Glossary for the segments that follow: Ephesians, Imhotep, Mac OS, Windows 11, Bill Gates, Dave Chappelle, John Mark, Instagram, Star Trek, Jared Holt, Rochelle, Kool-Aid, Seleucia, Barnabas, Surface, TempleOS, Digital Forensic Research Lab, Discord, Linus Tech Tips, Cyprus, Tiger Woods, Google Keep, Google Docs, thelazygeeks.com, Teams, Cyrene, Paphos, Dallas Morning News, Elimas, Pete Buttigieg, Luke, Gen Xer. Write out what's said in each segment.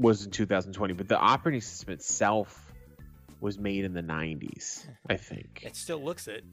Was in 2020, but the operating system itself was made in the 90s, I think. It still looks it.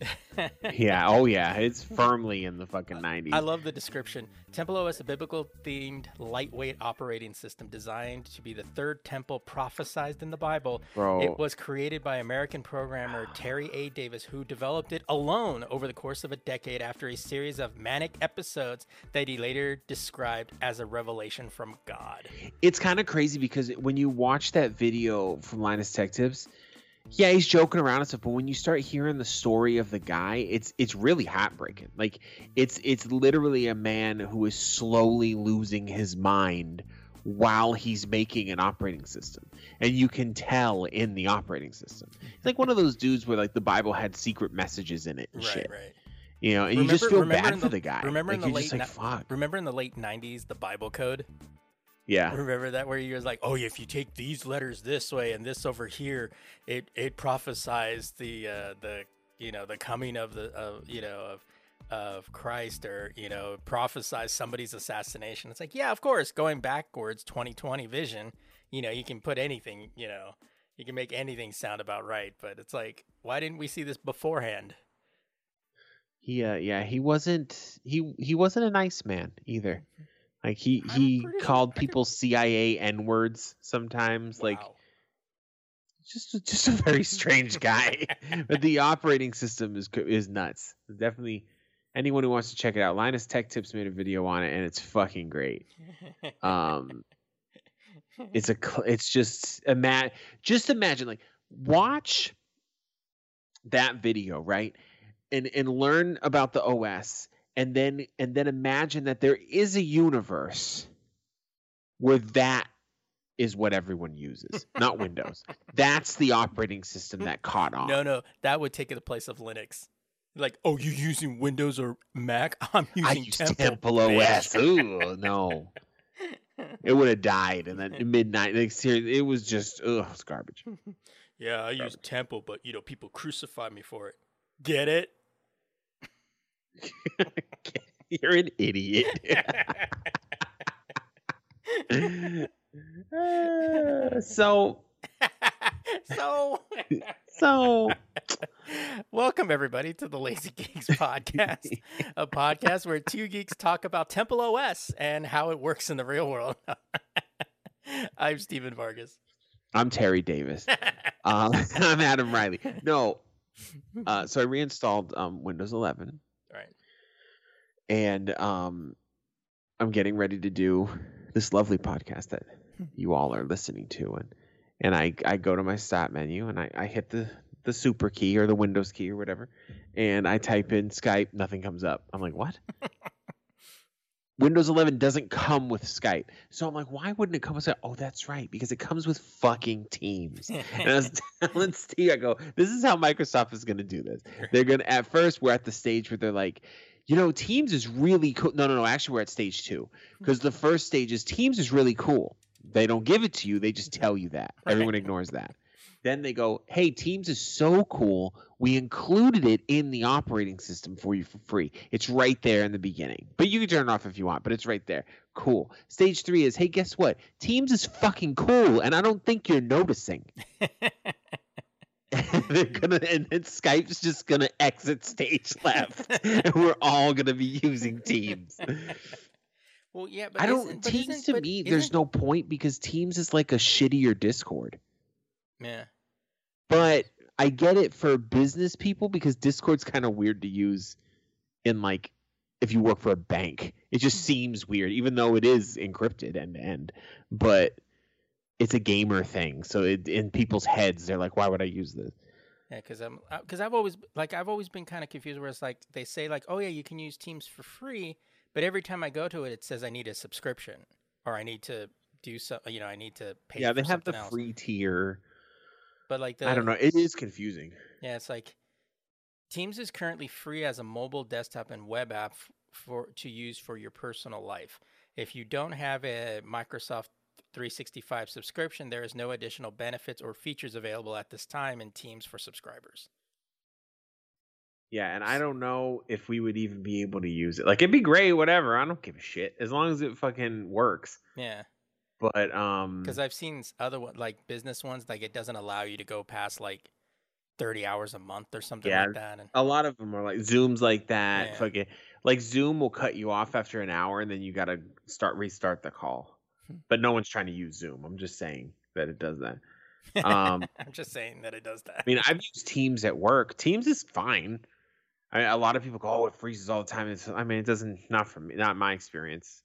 Yeah, oh yeah, it's firmly in the fucking 90s. I love the description. Temple OS, a biblical-themed, lightweight operating system designed to be the third temple prophesied in the Bible. Bro. It was created by American programmer Terry A. Davis, who developed it alone over the course of a decade after a series of manic episodes that he later described as a revelation from God. It's kind of crazy because when you watch that video from Linus Tech Tips, yeah, he's joking around and stuff, but when you start hearing the story of the guy, it's really heartbreaking. Like, it's literally a man who is slowly losing his mind while he's making an operating system, and you can tell in the operating system. It's like one of those dudes where like the Bible had secret messages in it and shit. Right. You know, and you just feel bad for the guy. Remember in the late 90s, the Bible Code? Yeah. Remember that where you was like, oh, if you take these letters this way and this over here, it prophesies the coming of the Christ, or, you know, prophesies somebody's assassination. It's like, yeah, of course, going backwards, 2020 vision, you know, you can put anything, you know, you can make anything sound about right. But it's like, why didn't we see this beforehand? He wasn't a nice man either. Like he called people CIA N-words sometimes. Wow. Like just a very strange guy. But the operating system is nuts. Definitely, anyone who wants to check it out, Linus Tech Tips made a video on it, and it's fucking great. Imagine like watch that video, right, and learn about the OS. And then imagine that there is a universe where that is what everyone uses, not Windows. That's the operating system that caught on. No, that would take the place of Linux. Like, oh, you're using Windows or Mac? I'm using Temple OS. Ooh, no. It would have died in that midnight. Like, seriously, it was just, it's garbage. Yeah, I use Temple, but, you know, people crucify me for it. Get it? You're an idiot. Welcome everybody to the Lazy Geeks podcast, a podcast where two geeks talk about Temple OS and how it works in the real world. I'm Stephen Vargas. I'm Terry Davis. I'm Adam Riley. No. So I reinstalled Windows 11. Right. And I'm getting ready to do this lovely podcast that you all are listening to. And I go to my start menu and I hit the super key or the Windows key or whatever. And I type in Skype. Nothing comes up. I'm like, what? Windows 11 doesn't come with Skype. So I'm like, why wouldn't it come with Skype? Oh, that's right. Because it comes with fucking Teams. And I was telling Steve, I go, this is how Microsoft is going to do this. They're going to, at first, we're at the stage where they're like, you know, Teams is really cool. No. Actually, we're at stage 2 because the first stage is Teams is really cool. They don't give it to you. They just tell you that. Right. Everyone ignores that. Then they go, hey, Teams is so cool. We included it in the operating system for you for free. It's right there in the beginning. But you can turn it off if you want, but it's right there. Cool. Stage 3 is, hey, guess what? Teams is fucking cool, and I don't think you're noticing. And then Skype's just going to exit stage left, and we're all going to be using Teams. Well, yeah, but I don't. Teams to me, there's no point because Teams is like a shittier Discord. Yeah. But I get it for business people because Discord's kind of weird to use in, like, if you work for a bank. It just seems weird, even though it is encrypted end to end. But it's a gamer thing. So it, in people's heads, they're like, why would I use this? Yeah, because I've always been kind of confused where it's like they say, like, oh, yeah, you can use Teams for free. But every time I go to it, it says I need a subscription or I need to do something. You know, I need to pay. Yeah, they have the free tier. But like I don't know. It is confusing. Yeah, it's like Teams is currently free as a mobile, desktop, and web app to use for your personal life. If you don't have a Microsoft 365 subscription, there is no additional benefits or features available at this time in Teams for subscribers. Yeah, and I don't know if we would even be able to use it. Like, it'd be great, whatever. I don't give a shit as long as it fucking works. Yeah. But because I've seen other like business ones, like it doesn't allow you to go past like 30 hours a month or something like that. And a lot of them are like Zoom's like that. Yeah. Fucking like Zoom will cut you off after an hour and then you got to restart the call. But no one's trying to use Zoom. I'm just saying that it does that. I'm just saying that it does that. I mean, I've used Teams at work. Teams is fine. I mean, a lot of people go, oh, it freezes all the time. It's, I mean, it doesn't. Not for me. Not my experience.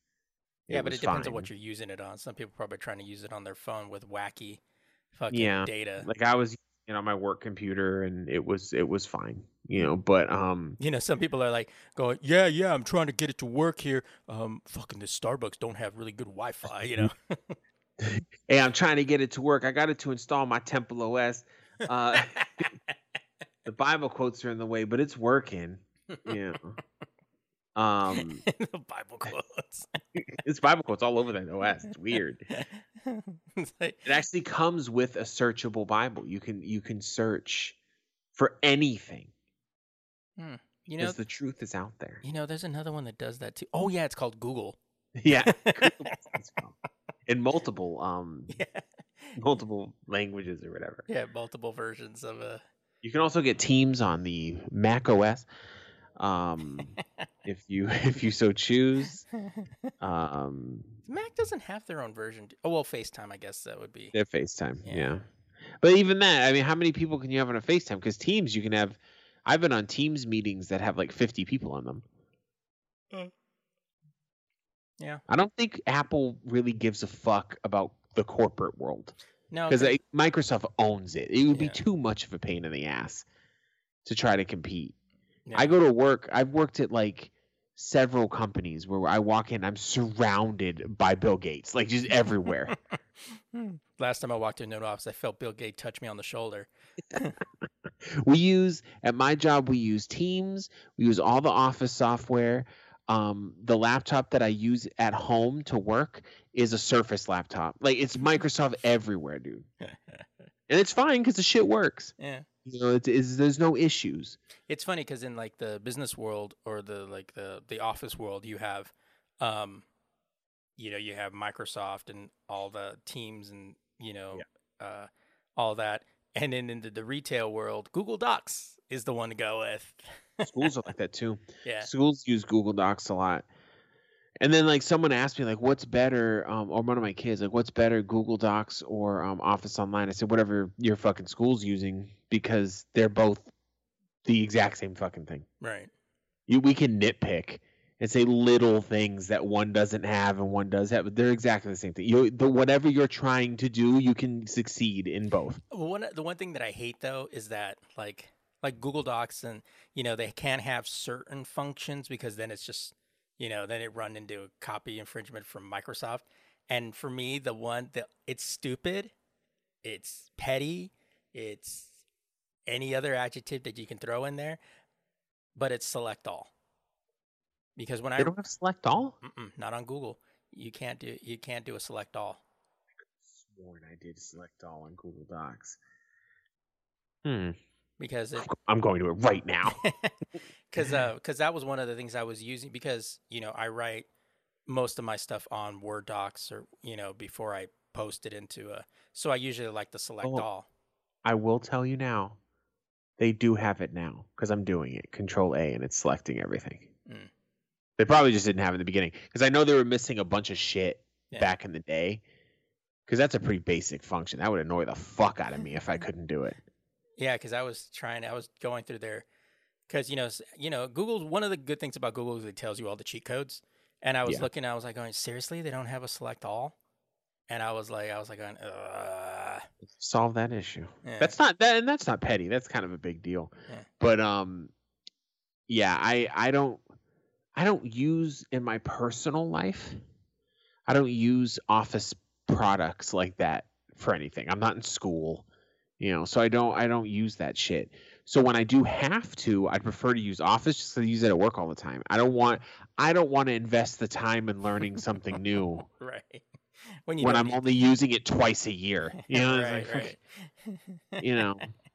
Yeah, but it depends on what you're using it on. Some people are probably trying to use it on their phone with wacky fucking data. Like I was, you know, my work computer, and it was fine, you know. But you know, some people are like going, yeah, I'm trying to get it to work here. Fucking this Starbucks don't have really good Wi-Fi, you know. Hey, I'm trying to get it to work. I got it to install my Temple OS. The Bible quotes are in the way, but it's working. Yeah. The Bible quotes. It's Bible quotes all over that OS. It's weird. It's like, it actually comes with a searchable Bible. You can search for anything. You know, the truth is out there. You know, there's another one that does that too. Oh yeah, it's called Google. Yeah, in multiple multiple languages or whatever. Yeah, multiple versions of a. You can also get Teams on the Mac OS. If you so choose. Mac doesn't have their own version. Oh, well, FaceTime, I guess that would be. Their FaceTime, yeah. But even that, I mean, how many people can you have on a FaceTime? Because Teams, you can have. I've been on Teams meetings that have like 50 people on them. Yeah. I don't think Apple really gives a fuck about the corporate world. No. Because Microsoft owns it. It would be too much of a pain in the ass to try to compete. Yeah. I go to work. I've worked at like several companies where I walk in, I'm surrounded by Bill Gates, like just everywhere. Last time I walked into an office, I felt Bill Gates touch me on the shoulder. At my job, we use Teams. We use all the office software. The laptop that I use at home to work is a Surface laptop. Like it's Microsoft everywhere, dude. And it's fine because the shit works. Yeah. You know, there's no issues. It's funny because in like the business world or the office world, you have, you have Microsoft and all the Teams and all that. And then in the retail world, Google Docs is the one to go with. Schools are like that too. Yeah, schools use Google Docs a lot. And then like someone asked me like, what's better? Or one of my kids like, what's better, Google Docs or Office Online? I said, whatever your fucking school's using, because they're both the exact same fucking thing. Right. We can nitpick and say little things that one doesn't have and one does have, but they're exactly the same thing. Whatever you're trying to do, you can succeed in both. Well, the one thing that I hate though is that like Google Docs and they can't have certain functions because then it's just. Then it run into a copy infringement from Microsoft. And for me, the one that it's stupid, it's petty, it's any other adjective that you can throw in there, but it's select all. Because when they don't have select all? Not on Google. You can't do a select all. I sworn I did select all on Google Docs. Because I'm going to it right now. Because that was one of the things I was using. Because I write most of my stuff on Word Docs or before I post it into a. So I usually like to select all. I will tell you now, they do have it now because I'm doing it. Control A and it's selecting everything. They probably just didn't have it in the beginning because I know they were missing a bunch of shit back in the day. Because that's a pretty basic function. That would annoy the fuck out of me if I couldn't do it. Yeah, because I was going through there. Because, Google's one of the good things about Google is it tells you all the cheat codes. And I was looking, I was like, going, seriously, they don't have a select all? And I was like, going, solve that issue. Yeah. That's not petty. That's kind of a big deal. Yeah. But I don't use in my personal life. I don't use Office products like that for anything. I'm not in school, so I don't use that shit. So when I do have to, I'd prefer to use Office just to use it at work all the time. I don't want to invest the time in learning something new. Right. When I'm only using it twice a year. Right.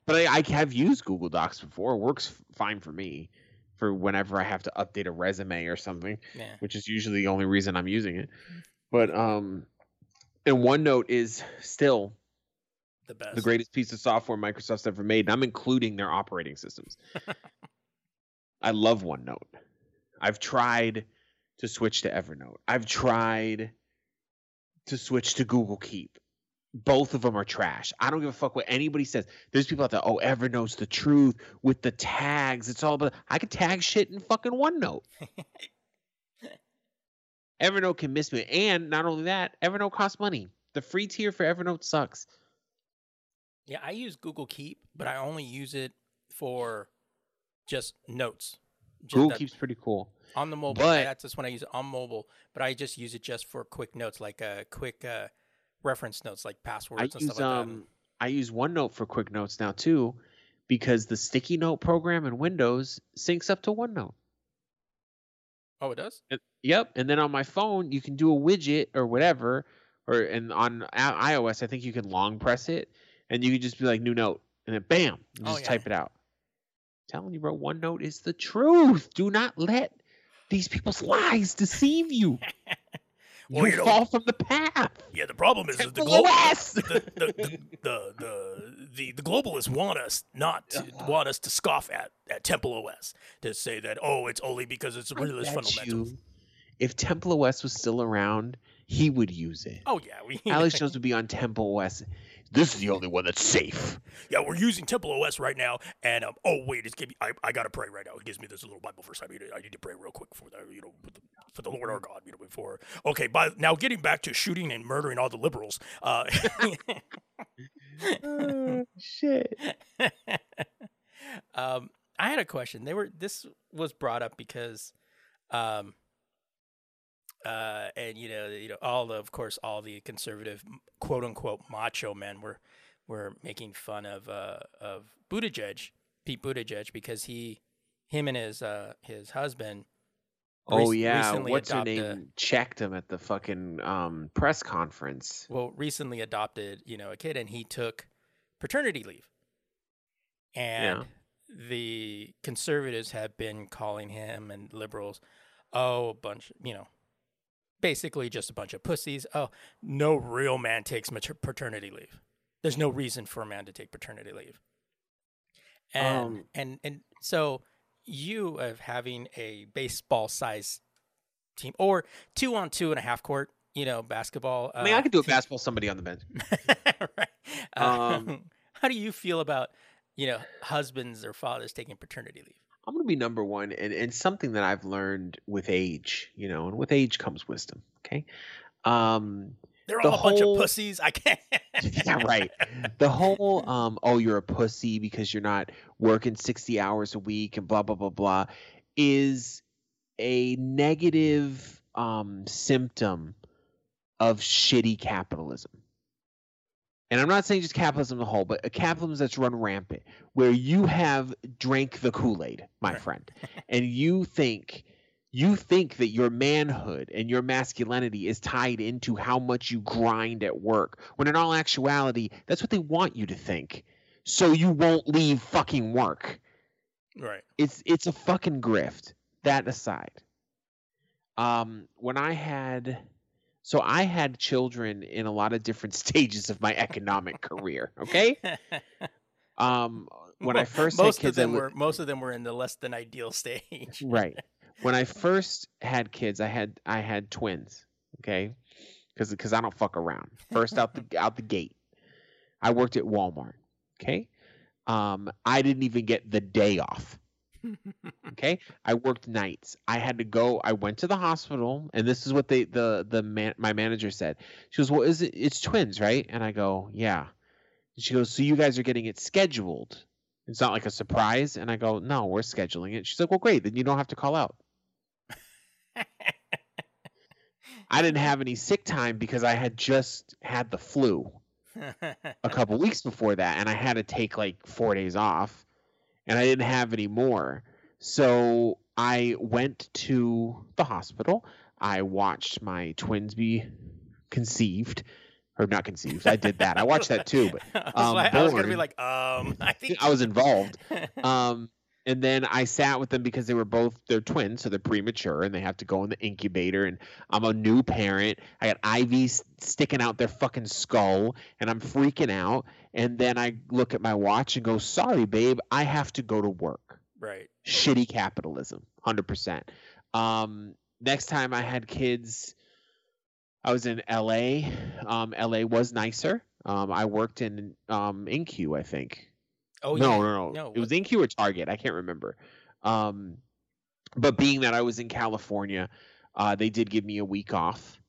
But I have used Google Docs before. It works fine for me for whenever I have to update a resume or something, which is usually the only reason I'm using it. But and OneNote is still the greatest piece of software Microsoft's ever made. And I'm including their operating systems. I love OneNote. I've tried to switch to Evernote. I've tried to switch to Google Keep. Both of them are trash. I don't give a fuck what anybody says. There's people out there, Evernote's the truth with the tags. It's all about – I can tag shit in fucking OneNote. Evernote can miss me. And not only that, Evernote costs money. The free tier for Evernote sucks. Yeah, I use Google Keep, but I only use it for just notes. Google Keep's pretty cool. On the mobile. That's just when I use it on mobile. But I just use it just for quick notes, like quick reference notes, like passwords and stuff like that. I use OneNote for quick notes now, too, because the Sticky Note program in Windows syncs up to OneNote. Oh, it does? Yep. And then on my phone, you can do a widget or whatever. And on iOS, I think you can long press it. And you can just be like, new note. And then, bam, just type it out. I'm telling you, bro, OneNote is the truth. Do not let these people's lies deceive you. You fall from the path. Yeah, the problem is that the globalists want us to scoff at Temple OS, to say that it's only because it's Windows fundamentals. If Temple OS was still around, he would use it. Oh yeah, Alex Jones would be on Temple OS. This is the only one that's safe. Yeah, we're using Temple OS right now, and I gotta pray right now. It gives me this little Bible verse. I need to pray real quick for that, for the Lord our God, before. Okay, by now getting back to shooting and murdering all the liberals. Oh, shit. I had a question. This was brought up because, and all the conservative quote unquote macho men were making fun of Buttigieg, Pete Buttigieg, because him and his husband. What's her name? Checked him at the fucking press conference. Well, recently adopted a kid, and he took paternity leave, and the conservatives have been calling him and liberals a bunch, basically just a bunch of pussies. Oh, no real man takes paternity leave. There's no reason for a man to take paternity leave. And so you of having a baseball-sized team or 2-on-2.5 court, basketball. I could do a basketball somebody on the bench. Right. How do you feel about, husbands or fathers taking paternity leave? I'm going to be number one, and something that I've learned with age, and with age comes wisdom, okay? They're all a bunch of pussies. I can't. Yeah, right. The whole, you're a pussy because you're not working 60 hours a week and blah, blah, blah, blah, is a negative symptom of shitty capitalism. And I'm not saying just capitalism as a whole, but a capitalism that's run rampant, where you have drank the Kool-Aid, my friend, and you think You think that your manhood and your masculinity is tied into how much you grind at work, when in all actuality, that's what they want you to think. So you won't leave fucking work. Right. It's a fucking grift. That aside. When I had... So I had children in a lot of different stages of my economic career, okay? Most of them were in the less than ideal stage. Right. When I first had kids, I had twins, okay? Because I don't fuck around. First out the gate, I worked at Walmart, okay? I didn't even get the day off. Okay, I worked nights. I had to go. I went to the hospital, and this is what my manager said. She goes, "Well, is it? It's twins, right?" And I go, "Yeah." And she goes, "So you guys are getting it scheduled? It's not like a surprise?" And I go, "No, we're scheduling it." She's like, "Well, great. Then you don't have to call out." I didn't have any sick time because I had just had the flu a couple weeks before that, and I had to take like 4 days off. And I didn't have any more. So I went to the hospital. I watched my twins be conceived. Or not conceived. I did that. I watched that too. But I was going to be like, I think I was involved. And then I sat with them because they're twins, so they're premature, and they have to go in the incubator. And I'm a new parent. I got IVs sticking out their fucking skull, and I'm freaking out. And then I look at my watch and go, "Sorry, babe, I have to go to work." Right. Shitty capitalism, 100%. Next time I had kids, I was in L.A. L.A. was nicer. I worked in InQ, I think. Oh, no, yeah. No. It was InQ or Target. I can't remember. But being that I was in California, they did give me a week off,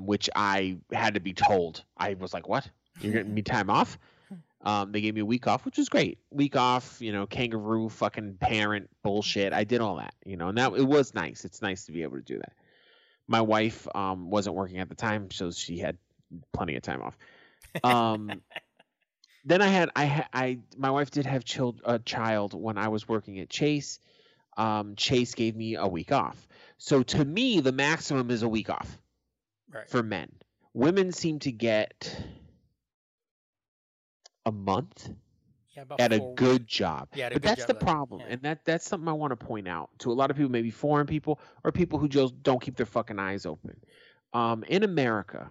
which I had to be told. I was like, "What? You're giving me time off?" They gave me a week off, which was great. Week off, kangaroo fucking parent bullshit. I did all that, and that it was nice. It's nice to be able to do that. My wife wasn't working at the time, so she had plenty of time off. Then my wife did have a child when I was working at Chase. Chase gave me a week off. So to me, the maximum is a week off, right, for men. Women seem to get a month at a good job. Yeah, but that's the problem. Yeah. And that's something I want to point out to a lot of people, maybe foreign people or people who just don't keep their fucking eyes open. In America,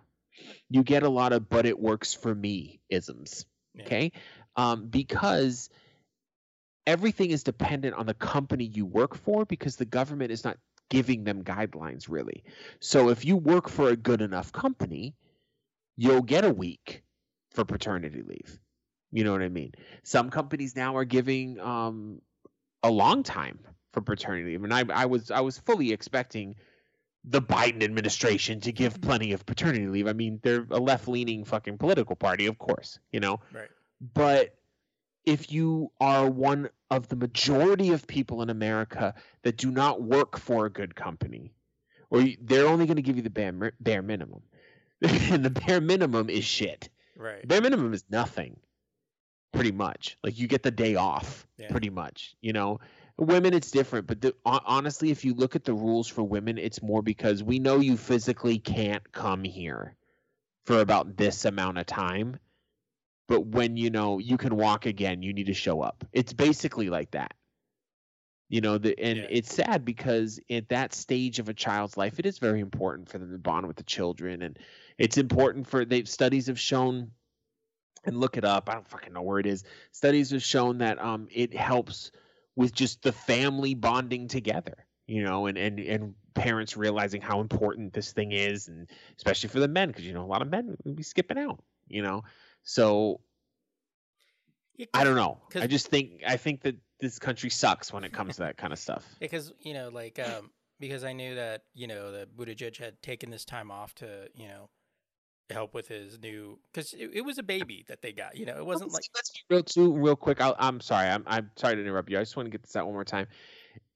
you get a lot of "but it works for me" isms. Okay, because everything is dependent on the company you work for, because the government is not giving them guidelines, really. So if you work for a good enough company, you'll get a week for paternity leave. You know what I mean? Some companies now are giving a long time for paternity leave, and I was fully expecting the Biden administration to give plenty of paternity leave. I mean, they're a left-leaning fucking political party, of course, Right. But if you are one of the majority of people in America that do not work for a good company, or they're only going to give you the bare minimum, and the bare minimum is shit. Right. Bare minimum is nothing, pretty much. Like, you get the day off, pretty much, Women, it's different, but honestly, if you look at the rules for women, it's more because we know you physically can't come here for about this amount of time, but when, you can walk again, you need to show up. It's basically like that. It's sad because at that stage of a child's life, it is very important for them to bond with the children, and it's important studies have shown, and look it up, I don't fucking know where it is, studies have shown that it helps with just the family bonding together, and parents realizing how important this thing is, and especially for the men, because a lot of men would be skipping out, So I don't know. I think that this country sucks when it comes to that kind of stuff. Because because I knew that that Buttigieg had taken this time off to help with his new, because it was a baby that they got. It wasn't like. Let's be real quick. I'm sorry. I'm sorry to interrupt you. I just want to get this out one more time.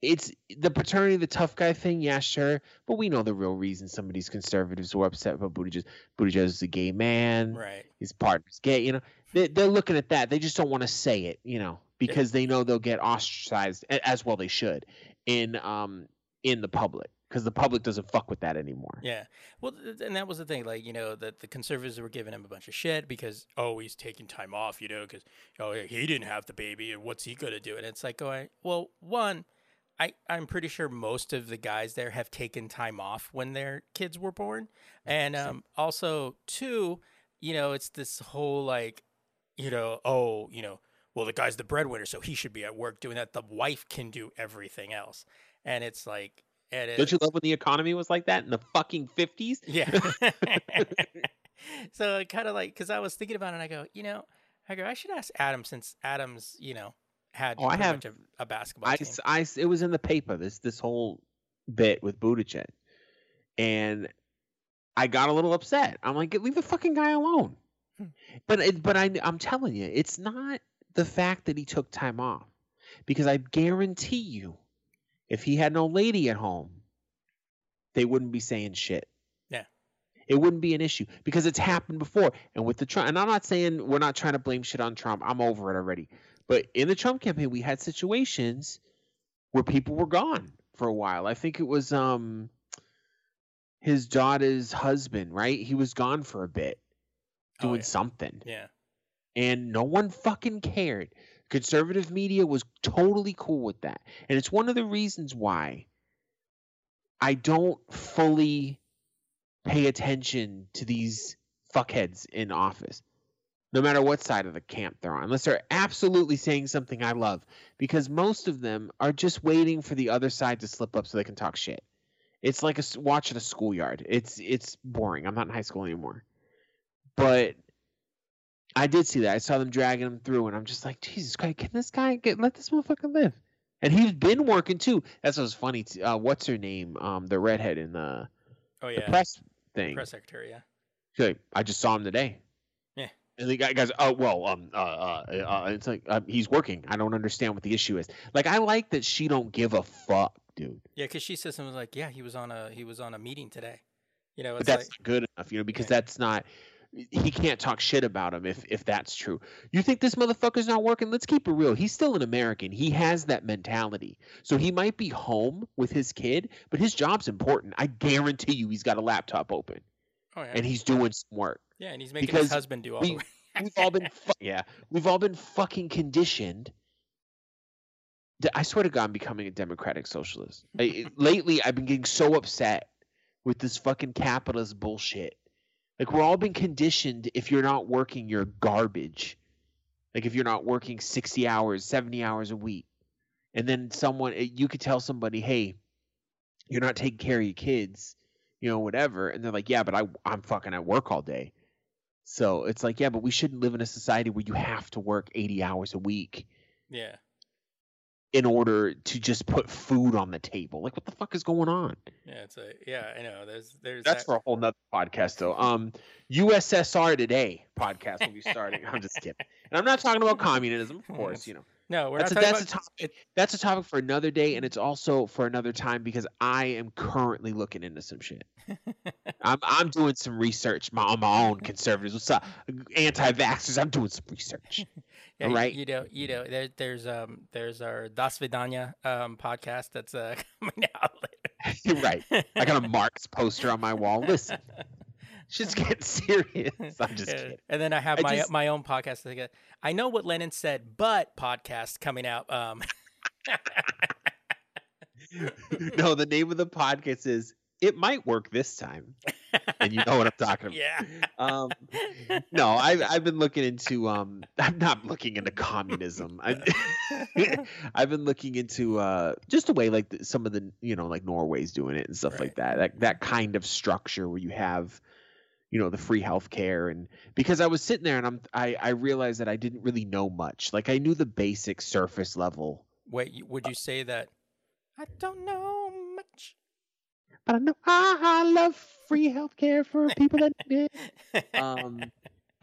It's the paternity, the tough guy thing. Yeah, sure, but we know the real reason some of these conservatives were upset about Buttigieg. Buttigieg is a gay man. Right. His partner's gay. They're looking at that. They just don't want to say it. Because they know they'll get ostracized, as well they should, in in the public, because the public doesn't fuck with that anymore. Yeah. Well, and that was the thing, like, you know, that the conservatives were giving him a bunch of shit because, oh, he's taking time off, you know, because, oh, he didn't have the baby and what's he going to do? And it's like, going, well, one, I'm pretty sure most of the guys there have taken time off when their kids were born. And also, two, you know, it's this whole like, you know, oh, you know, well, the guy's the breadwinner, so he should be at work doing that. The wife can do everything else. And it's like, don't you love when the economy was like that in the fucking 50s? Yeah. So I kind of like, because I was thinking about it and I go, I should ask Adam, since Adam's, you know, had a basketball team. It was in the paper, this whole bit with Buttigieg. And I got a little upset. I'm like, leave the fucking guy alone. But I'm telling you, it's not the fact that he took time off, because I guarantee you, if he had no lady at home, they wouldn't be saying shit. Yeah. It wouldn't be an issue because it's happened before. And with the Trump, and I'm not saying we're not trying to blame shit on Trump. I'm over it already. But in the Trump campaign, we had situations where people were gone for a while. I think it was his daughter's husband, right? He was gone for a bit doing something. Yeah. And no one fucking cared. Conservative media was totally cool with that. And it's one of the reasons why I don't fully pay attention to these fuckheads in office, no matter what side of the camp they're on, unless they're absolutely saying something I love, because most of them are just waiting for the other side to slip up so they can talk shit. It's like watching a schoolyard. It's boring. I'm not in high school anymore. But I did see that. I saw them dragging him through, and I'm just like, Jesus Christ, can this guy let this motherfucker live? And he's been working too. That's what's funny. What's her name? The redhead in the the press thing. The press secretary, yeah. She's like, I just saw him today. Yeah. And the guy's, it's like he's working. I don't understand what the issue is. Like, I like that she don't give a fuck, dude. Yeah, because she says something like, yeah, he was on a meeting today. You know, it's but that's like, not good enough, you know, because that's not. He can't talk shit about him if that's true. You think this motherfucker's not working? Let's keep it real. He's still an American. He has that mentality. So he might be home with his kid, but his job's important. I guarantee you he's got a laptop open. Oh, yeah. And he's doing some work. Yeah, and he's making his husband do all the work. We've all been fucking conditioned. I swear to God, I'm becoming a democratic socialist. Lately, I've been getting so upset with this fucking capitalist bullshit. Like, we're all being conditioned, if you're not working, you're garbage. Like, if you're not working 60 hours, 70 hours a week. And then you could tell somebody, hey, you're not taking care of your kids, you know, whatever. And they're like, yeah, but I'm fucking at work all day. So it's like, yeah, but we shouldn't live in a society where you have to work 80 hours a week. Yeah. In order to just put food on the table. Like, what the fuck is going on? Yeah, I know. That's for a whole nother podcast, though. USSR Today podcast will be starting. I'm just kidding. And I'm not talking about communism, of course, you know. No, we're not talking about it. That's a topic for another day, and it's also for another time, because I am currently looking into some shit. I'm doing some research on my own, conservatives. What's up? Anti-vaxxers. I'm doing some research. Yeah, all right. You know, there's our Das Vidania podcast that's coming out later. You're right. I got a Marx poster on my wall. Listen, just get serious. I'm just kidding. And then I have my own podcast. I know what Lenin said, but podcast coming out. No, the name of the podcast is It Might Work This Time. And you know what I'm talking about. Yeah. No, I've been looking into I'm not looking into communism. I've been looking into just a way like some of the, you know, like Norway's doing it and stuff like that. That kind of structure where you have, you know, the free healthcare. And because I was sitting there and I realized that I didn't really know much. Like, I knew the basic surface level. Wait, would you say that I don't know much? But I know I love free healthcare for people that need it. And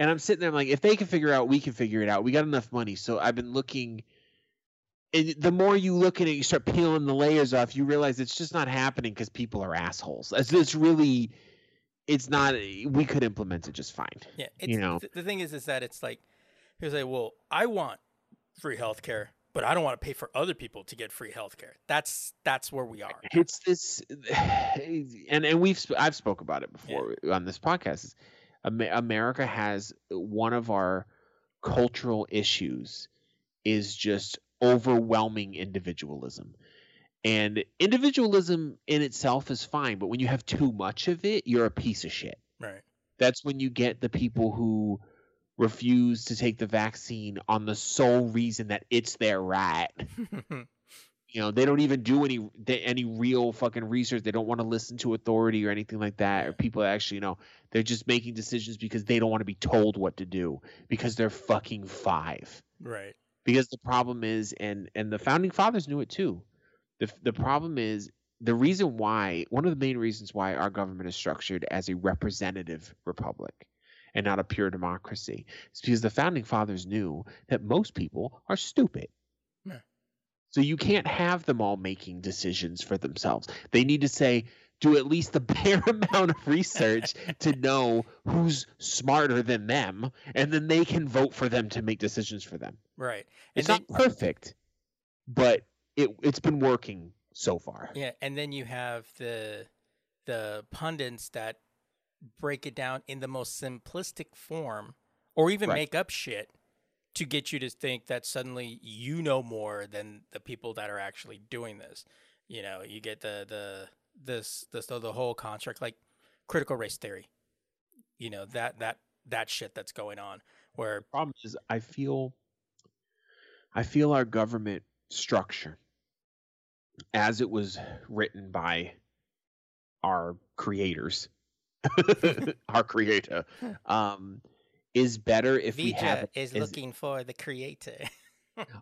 I'm sitting there, I'm like, if they can figure it out, we can figure it out. We got enough money. So I've been looking. And the more you look at it, you start peeling the layers off. You realize it's just not happening because people are assholes. It's not. We could implement it just fine. Yeah, you know. The thing is that it's like, here's like, well, I want free healthcare, but I don't want to pay for other people to get free healthcare. That's where we are. It's this, and I've spoke about it before on this podcast. Is America has one of our cultural issues is just overwhelming individualism. And individualism in itself is fine, but when you have too much of it, you're a piece of shit. Right. That's when you get the people who refuse to take the vaccine on the sole reason that it's their right. You know, they don't even do any real fucking research. They don't want to listen to authority or anything like that, or people that actually, you know, they're just making decisions because they don't want to be told what to do because they're fucking five. Right. Because the problem is, and the founding fathers knew it too. The problem is, the reason why, one of the main reasons why our government is structured as a representative republic and not a pure democracy is because the founding fathers knew that most people are stupid. Yeah. So you can't have them all making decisions for themselves. They need to say, do at least the bare amount of research to know who's smarter than them, and then they can vote for them to make decisions for them. Right. It's not perfect, but it's been working so far. Yeah, and then you have the pundits that break it down in the most simplistic form, or even make up shit to get you to think that suddenly you know more than the people that are actually doing this. You know, you get the whole construct, like critical race theory. You know, that shit that's going on. Where the problem is, I feel our government structure, as it was written by our creators, our creator, is better if Vija we have is looking for the creator.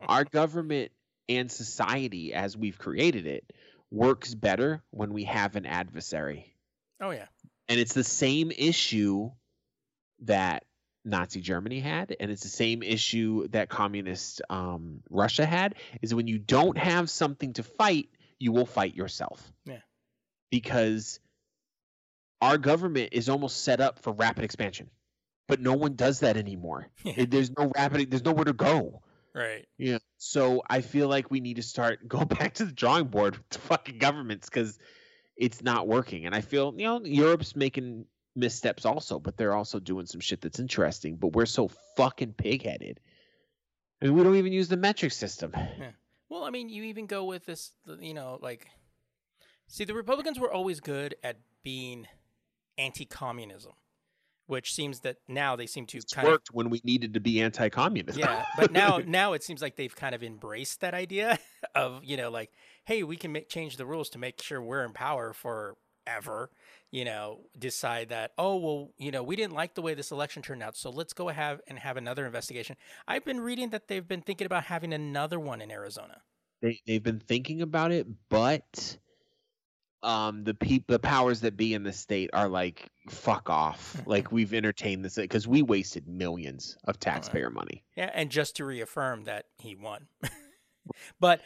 Our government and society, as we've created it, works better when we have an adversary. Oh yeah, and it's the same issue that Nazi Germany had, and it's the same issue that communist Russia had, is when you don't have something to fight, you will fight yourself. Yeah. Because our government is almost set up for rapid expansion, but no one does that anymore. There's nowhere to go. Right. Yeah. So I feel like we need to go back to the drawing board with the fucking governments, because it's not working. And I feel, you know, Europe's making missteps also, but they're also doing some shit that's interesting, but we're so fucking pig-headed. I mean, we don't even use the metric system. Yeah. Well, I mean, you even go with this, you know, like, see, the Republicans were always good at being anti-communism, which seems that now they seem to worked when we needed to be anti-communist. Yeah, but now it seems like they've kind of embraced that idea of, you know, like, hey, we can change the rules to make sure we're in power forever. You know, decide that, oh, well, you know, we didn't like the way this election turned out, so let's go ahead and have another investigation. I've been reading that they've been thinking about having another one in Arizona. They've been thinking about it, but the powers that be in the state are like, fuck off. Like, we've entertained this because we wasted millions of taxpayer money. Yeah, and just to reaffirm that he won. But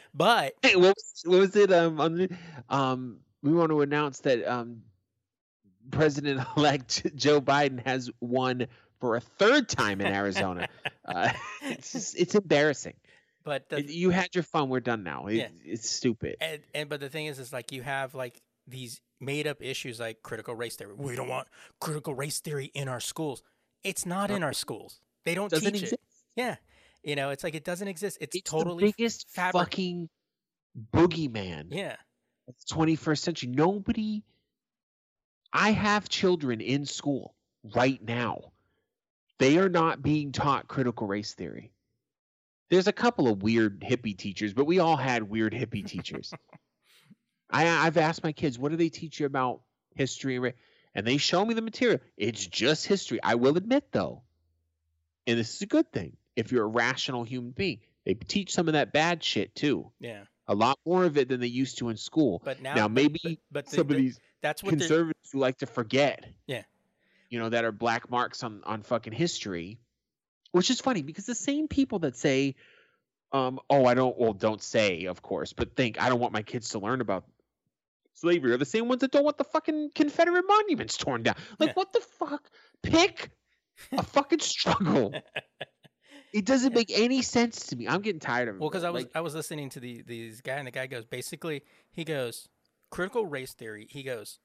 hey, what was it? We want to announce that President-elect Joe Biden has won for a third time in Arizona. It's embarrassing. But you had your fun. We're done now. It's stupid. But the thing is like you have like these made-up issues like critical race theory. We don't want critical race theory in our schools. It's not in our schools. They don't teach it. Yeah, you know, it's like it doesn't exist. It's totally the biggest fucking boogeyman. Yeah, it's 21st century. Nobody. I have children in school right now. They are not being taught critical race theory. There's a couple of weird hippie teachers, but we all had weird hippie teachers. I've asked my kids, what do they teach you about history? And they show me the material. It's just history. I will admit, though, and this is a good thing, if you're a rational human being, they teach some of that bad shit, too. Yeah. A lot more of it than they used to in school. But now maybe but some of these conservatives who like to forget, you know, that are black marks on fucking history, which is funny because the same people that say, don't say, of course, but think I don't want my kids to learn about slavery are the same ones that don't want the fucking Confederate monuments torn down. Like, what the fuck? Pick a fucking struggle. It doesn't make any sense to me. I'm getting tired of it. Well, because I was listening to these guy, and the guy goes, basically, he goes, critical race theory, he goes,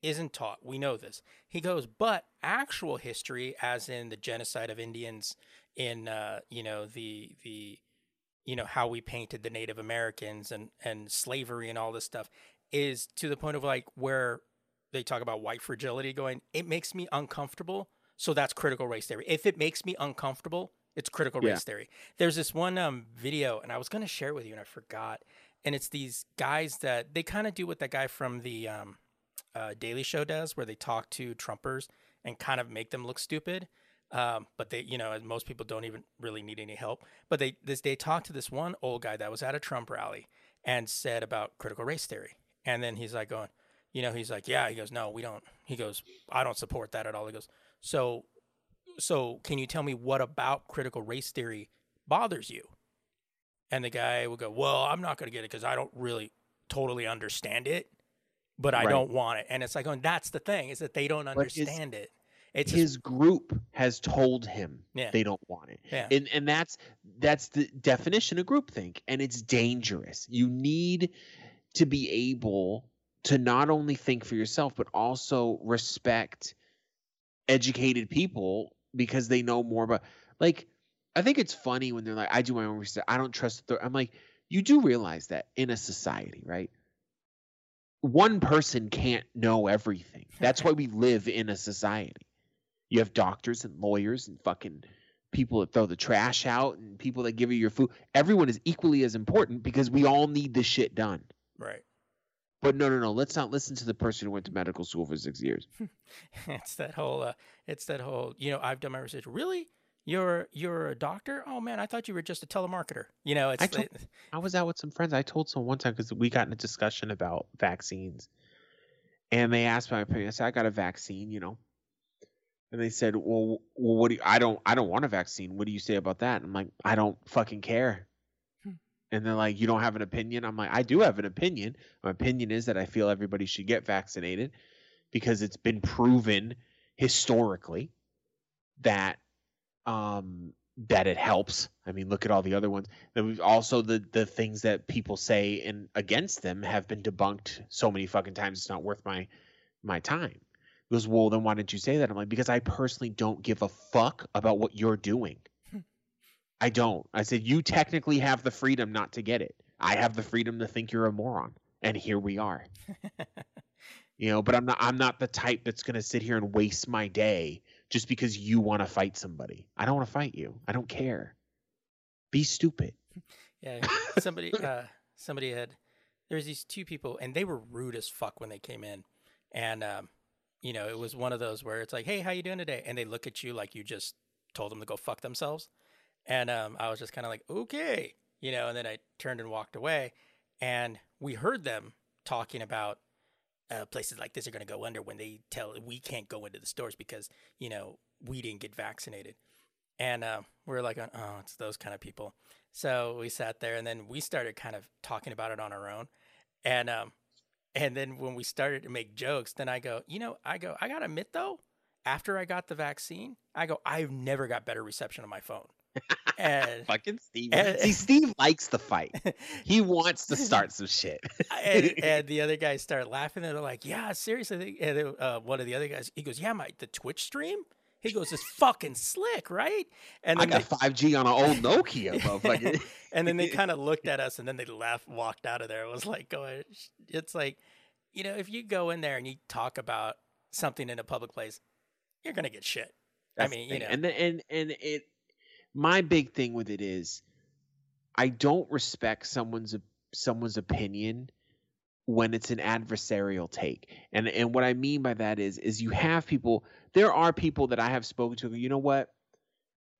isn't taught. We know this. He goes, but actual history, as in the genocide of Indians in, how we painted the Native Americans and slavery and all this stuff, is to the point of like where they talk about white fragility going, it makes me uncomfortable. So that's critical race theory. If it makes me uncomfortable, it's critical race theory. There's this one video, and I was going to share it with you, and I forgot. And it's these guys that they kind of do what that guy from the Daily Show does, where they talk to Trumpers and kind of make them look stupid. But they, most people don't even really need any help. But they talked to this one old guy that was at a Trump rally and said about critical race theory. And then he's like going, he's like, yeah. He goes, no, we don't. He goes, I don't support that at all. He goes, so can you tell me what about critical race theory bothers you? And the guy will go, well, I'm not going to get it because I don't really totally understand it, but I don't want it. And it's like, oh, that's the thing, is that they don't understand it. It's his group has told him they don't want it. Yeah. And that's the definition of groupthink, and it's dangerous. You need to be able to not only think for yourself but also respect educated people because they know more about – like I think it's funny when they're like, I do my own research. I don't trust – I'm like, you do realize that in a society, right? One person can't know everything. That's why we live in a society. You have doctors and lawyers and fucking people that throw the trash out and people that give you your food. Everyone is equally as important because we all need this shit done. Right. But no. Let's not listen to the person who went to medical school for 6 years. It's that whole. I've done my research. Really? You're a doctor? Oh man, I thought you were just a telemarketer. I was out with some friends. I told someone one time because we got in a discussion about vaccines, and they asked my opinion. I said I got a vaccine, And they said, well, what do you? I don't want a vaccine. What do you say about that? And I'm like, I don't fucking care. And they're like, you don't have an opinion? I'm like, I do have an opinion. My opinion is that I feel everybody should get vaccinated because it's been proven historically that that it helps. I mean, look at all the other ones. Then we've also the things that people say and against them have been debunked so many fucking times it's not worth my time. He goes, well, then why didn't you say that? I'm like, because I personally don't give a fuck about what you're doing. I don't. I said, you technically have the freedom not to get it. I have the freedom to think you're a moron. And here we are. But I'm not the type that's going to sit here and waste my day just because you want to fight somebody. I don't want to fight you. I don't care. Be stupid. Yeah. Somebody had, there's these two people and they were rude as fuck when they came in. And, it was one of those where it's like, hey, how you doing today? And they look at you like you just told them to go fuck themselves. And I was just kind of like, okay, and then I turned and walked away. And we heard them talking about places like this are going to go under when they tell we can't go into the stores because, we didn't get vaccinated. And we were like, oh, it's those kind of people. So we sat there and then we started kind of talking about it on our own. And then when we started to make jokes, then I go, I got to admit, though, after I got the vaccine, I've never got better reception on my phone. And fucking Steve. Steve likes the fight. He wants to start some shit. and the other guys start laughing and they're like, yeah, seriously. And they, one of the other guys, he goes, yeah, the Twitch stream? He goes, it's fucking slick, right? And then I got 5G on an old Nokia, motherfucker. And then they kind of looked at us and then they laughed, walked out of there. It was like going, it's like, if you go in there and you talk about something in a public place, you're going to get shit. That's my big thing with it is I don't respect someone's opinion when it's an adversarial take. And what I mean by that is you have people – there are people that I have spoken to who, you know what,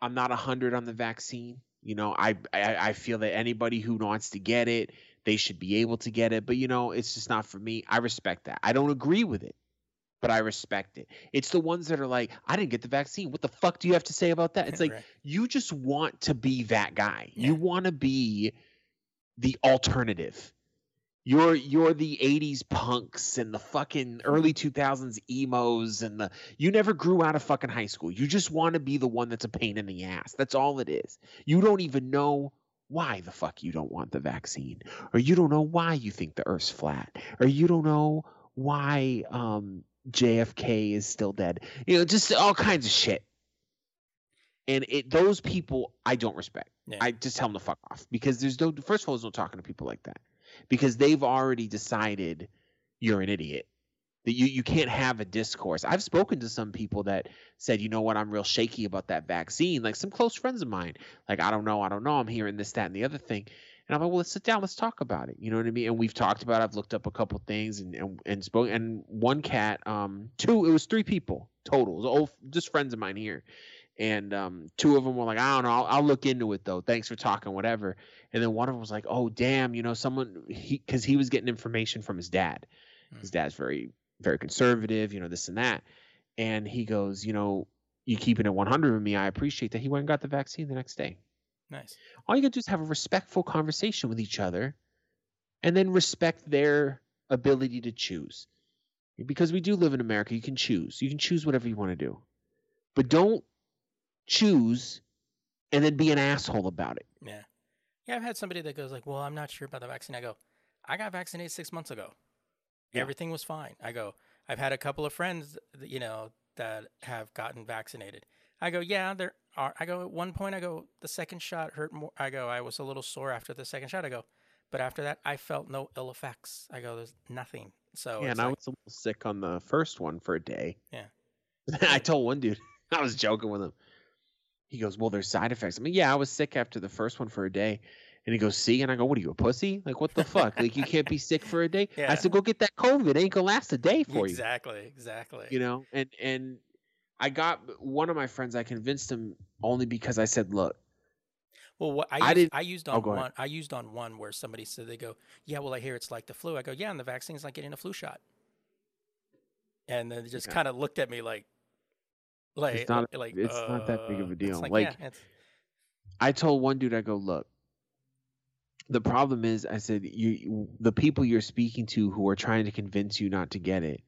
I'm not 100 on the vaccine. I feel that anybody who wants to get it, they should be able to get it. But, it's just not for me. I respect that. I don't agree with it. But I respect it. It's the ones that are like, I didn't get the vaccine. What the fuck do you have to say about that? It's like, you just want to be that guy. Yeah. You want to be the alternative. You're the 80s punks and the fucking early 2000s emos and the you never grew out of fucking high school. You just want to be the one that's a pain in the ass. That's all it is. You don't even know why the fuck you don't want the vaccine, or you don't know why you think the Earth's flat, or you don't know why JFK is still dead. You know, just all kinds of shit. And those people I don't respect. Yeah. I just tell them to fuck off, because there's no, first of all, there's no talking to people like that. Because they've already decided you're an idiot, that you can't have a discourse. I've spoken to some people that said, you know what, I'm real shaky about that vaccine. Like some close friends of mine, like, I don't know. I'm hearing this, that, and the other thing. And I'm like, well, let's sit down. Let's talk about it. You know what I mean? And we've talked about it. I've looked up a couple things and spoke. And one cat, it was three people total. It was just friends of mine here. And two of them were like, I don't know, I'll look into it though. Thanks for talking, whatever. And then one of them was like, oh damn, you know, because he was getting information from his dad. His dad's very, very conservative, you know, this and that. And he goes, you know, you keeping it 100 with me. I appreciate that. He went and got the vaccine the next day. Nice. All you got to do is have a respectful conversation with each other, and then respect their ability to choose. Because we do live in America, you can choose. You can choose whatever you want to do, but don't choose and then be an asshole about it. Yeah, I've had somebody that goes like, well, I'm not sure about the vaccine. I go, I got vaccinated 6 months ago. Yeah. Everything was fine. I go, I've had a couple of friends, you know, that have gotten vaccinated. I go, yeah, there are. I go, at one point, I go, the second shot hurt more. I go, I was a little sore after the second shot. I go, but after that, I felt no ill effects. I go, there's nothing. So yeah, and I was a little sick on the first one for a day. Yeah. I told one dude, I was joking with him. He goes, well, there's side effects. I mean, yeah, I was sick after the first one for a day. And he goes, see? And I go, what are you, a pussy? Like, what the fuck? Like, you can't be sick for a day? Yeah. I said, go get that COVID. It ain't going to last a day for you. Exactly. You know? And I got one of my friends, I convinced him only because I said, look. Well, what I used on one where somebody said, they go, yeah, well, I hear it's like the flu. I go, yeah, and the vaccine's like getting a flu shot. And then they just kind of looked at me like it's not that big of a deal. I told one dude, I go, look, the problem is, I said, the people you're speaking to who are trying to convince you not to get it,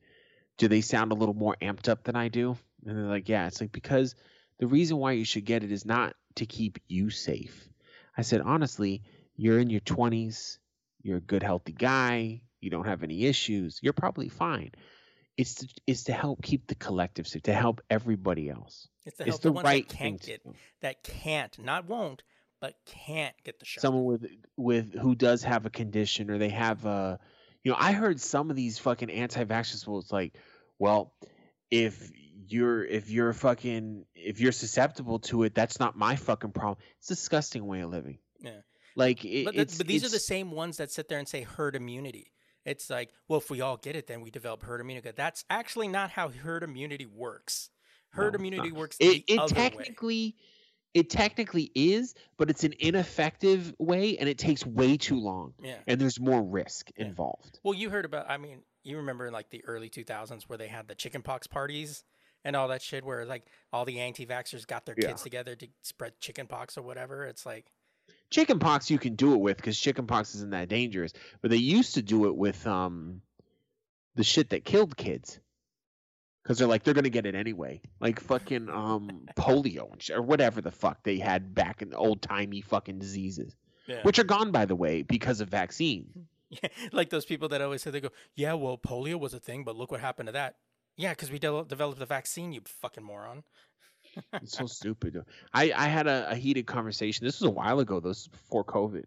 do they sound a little more amped up than I do? And they're like, yeah. It's like, because the reason why you should get it is not to keep you safe. I said, honestly, you're in your 20s, you're a good, healthy guy, you don't have any issues, you're probably fine. It's to help keep the collective safe, to help everybody else. It's to help the ones right that can't get the shot. Someone with who does have a condition, or they have a, you know, I heard some of these fucking anti-vaxxers was like, well, if you're susceptible to it, that's not my fucking problem. It's a disgusting way of living. Yeah, like but these are the same ones that sit there and say herd immunity. It's like, well, if we all get it, then we develop herd immunity. That's actually not how herd immunity works. Herd immunity works the other way. It technically is, but it's an ineffective way, and it takes way too long. Yeah. And there's more risk involved. Well, you heard about, I mean, you remember in like the early 2000s where they had the chickenpox parties and all that shit, where like all the anti-vaxxers got their kids together to spread chickenpox or whatever. It's like, chickenpox you can do it with, because chickenpox isn't that dangerous. But they used to do it with the shit that killed kids, because they're like, they're gonna get it anyway, like fucking polio and shit, or whatever the fuck they had back in the old timey fucking diseases, which are gone, by the way, because of vaccine. Yeah, like those people that always say, they go, yeah, well, polio was a thing, but look what happened to that. Yeah, because we developed the vaccine, you fucking moron. It's so stupid. I had a heated conversation. This was a while ago, though. This was before COVID.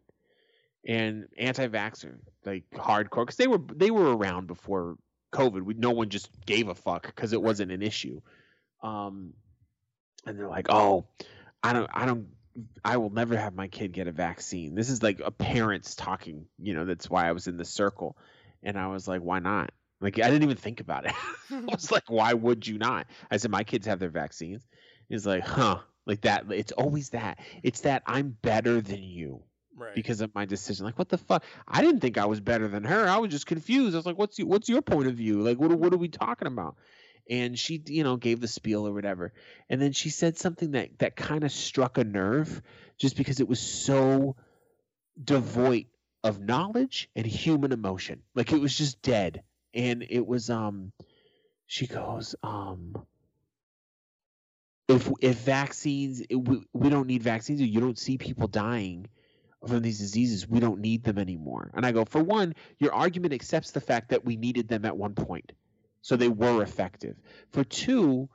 And anti-vaxxer, like hardcore, because they were around before COVID. No one just gave a fuck because it wasn't an issue. And they're like, oh, I will never have my kid get a vaccine. This is like a parent's talking. You know, that's why I was in the circle. And I was like, why not? Like, I didn't even think about it. I was like, why would you not? I said, my kids have their vaccines. He's like, huh, like that. It's always that. It's that I'm better than you, right, because of my decision. Like, what the fuck? I didn't think I was better than her. I was just confused. I was like, what's your point of view? Like, what are we talking about? And she, you know, gave the spiel or whatever. And then she said something that kind of struck a nerve, just because it was so devoid of knowledge and human emotion. Like, it was just dead. And it was, she goes, if vaccines, we don't need vaccines, you don't see people dying from these diseases, we don't need them anymore. And I go, for one, your argument accepts the fact that we needed them at one point, so they were effective. For two,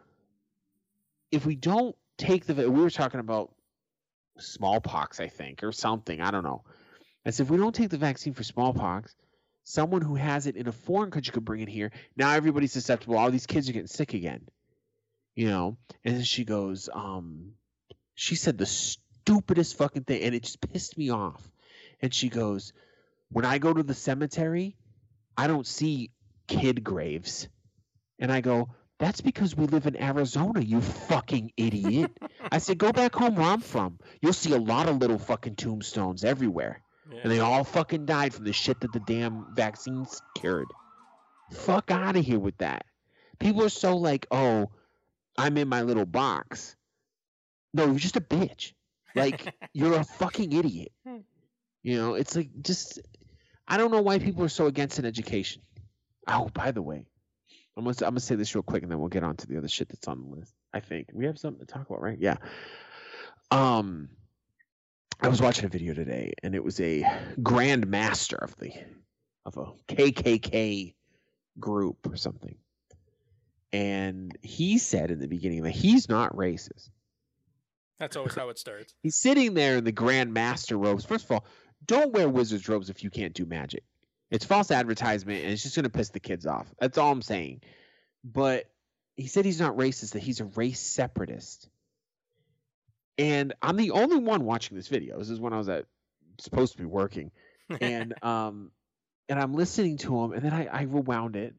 if we don't take the, we were talking about smallpox, I think, or something, I don't know. I said, if we don't take the vaccine for smallpox, someone who has it in a foreign country could bring it here. Now everybody's susceptible. All these kids are getting sick again, you know? And then she goes, she said the stupidest fucking thing, and it just pissed me off. And she goes, when I go to the cemetery, I don't see kid graves. And I go, that's because we live in Arizona, you fucking idiot. I said, go back home where I'm from. You'll see a lot of little fucking tombstones everywhere. Yeah. And they all fucking died from the shit that the damn vaccines cured. Fuck out of here with that. People are so like, oh, I'm in my little box. No, you're just a bitch. Like, you're a fucking idiot. You know, it's like, just, I don't know why people are so against an education. Oh, by the way, I'm gonna say this real quick and then we'll get on to the other shit that's on the list. I think we have something to talk about, right? Yeah. I was watching a video today, and it was a grand master of a KKK group or something. And he said in the beginning that he's not racist. That's always how it starts. He's sitting there in the grand master robes. First of all, don't wear wizard's robes if you can't do magic. It's false advertisement, and it's just going to piss the kids off. That's all I'm saying. But he said he's not racist, that he's a race separatist. And I'm the only one watching this video. This is when I was supposed to be working. And and I'm listening to him, and then I rewound it.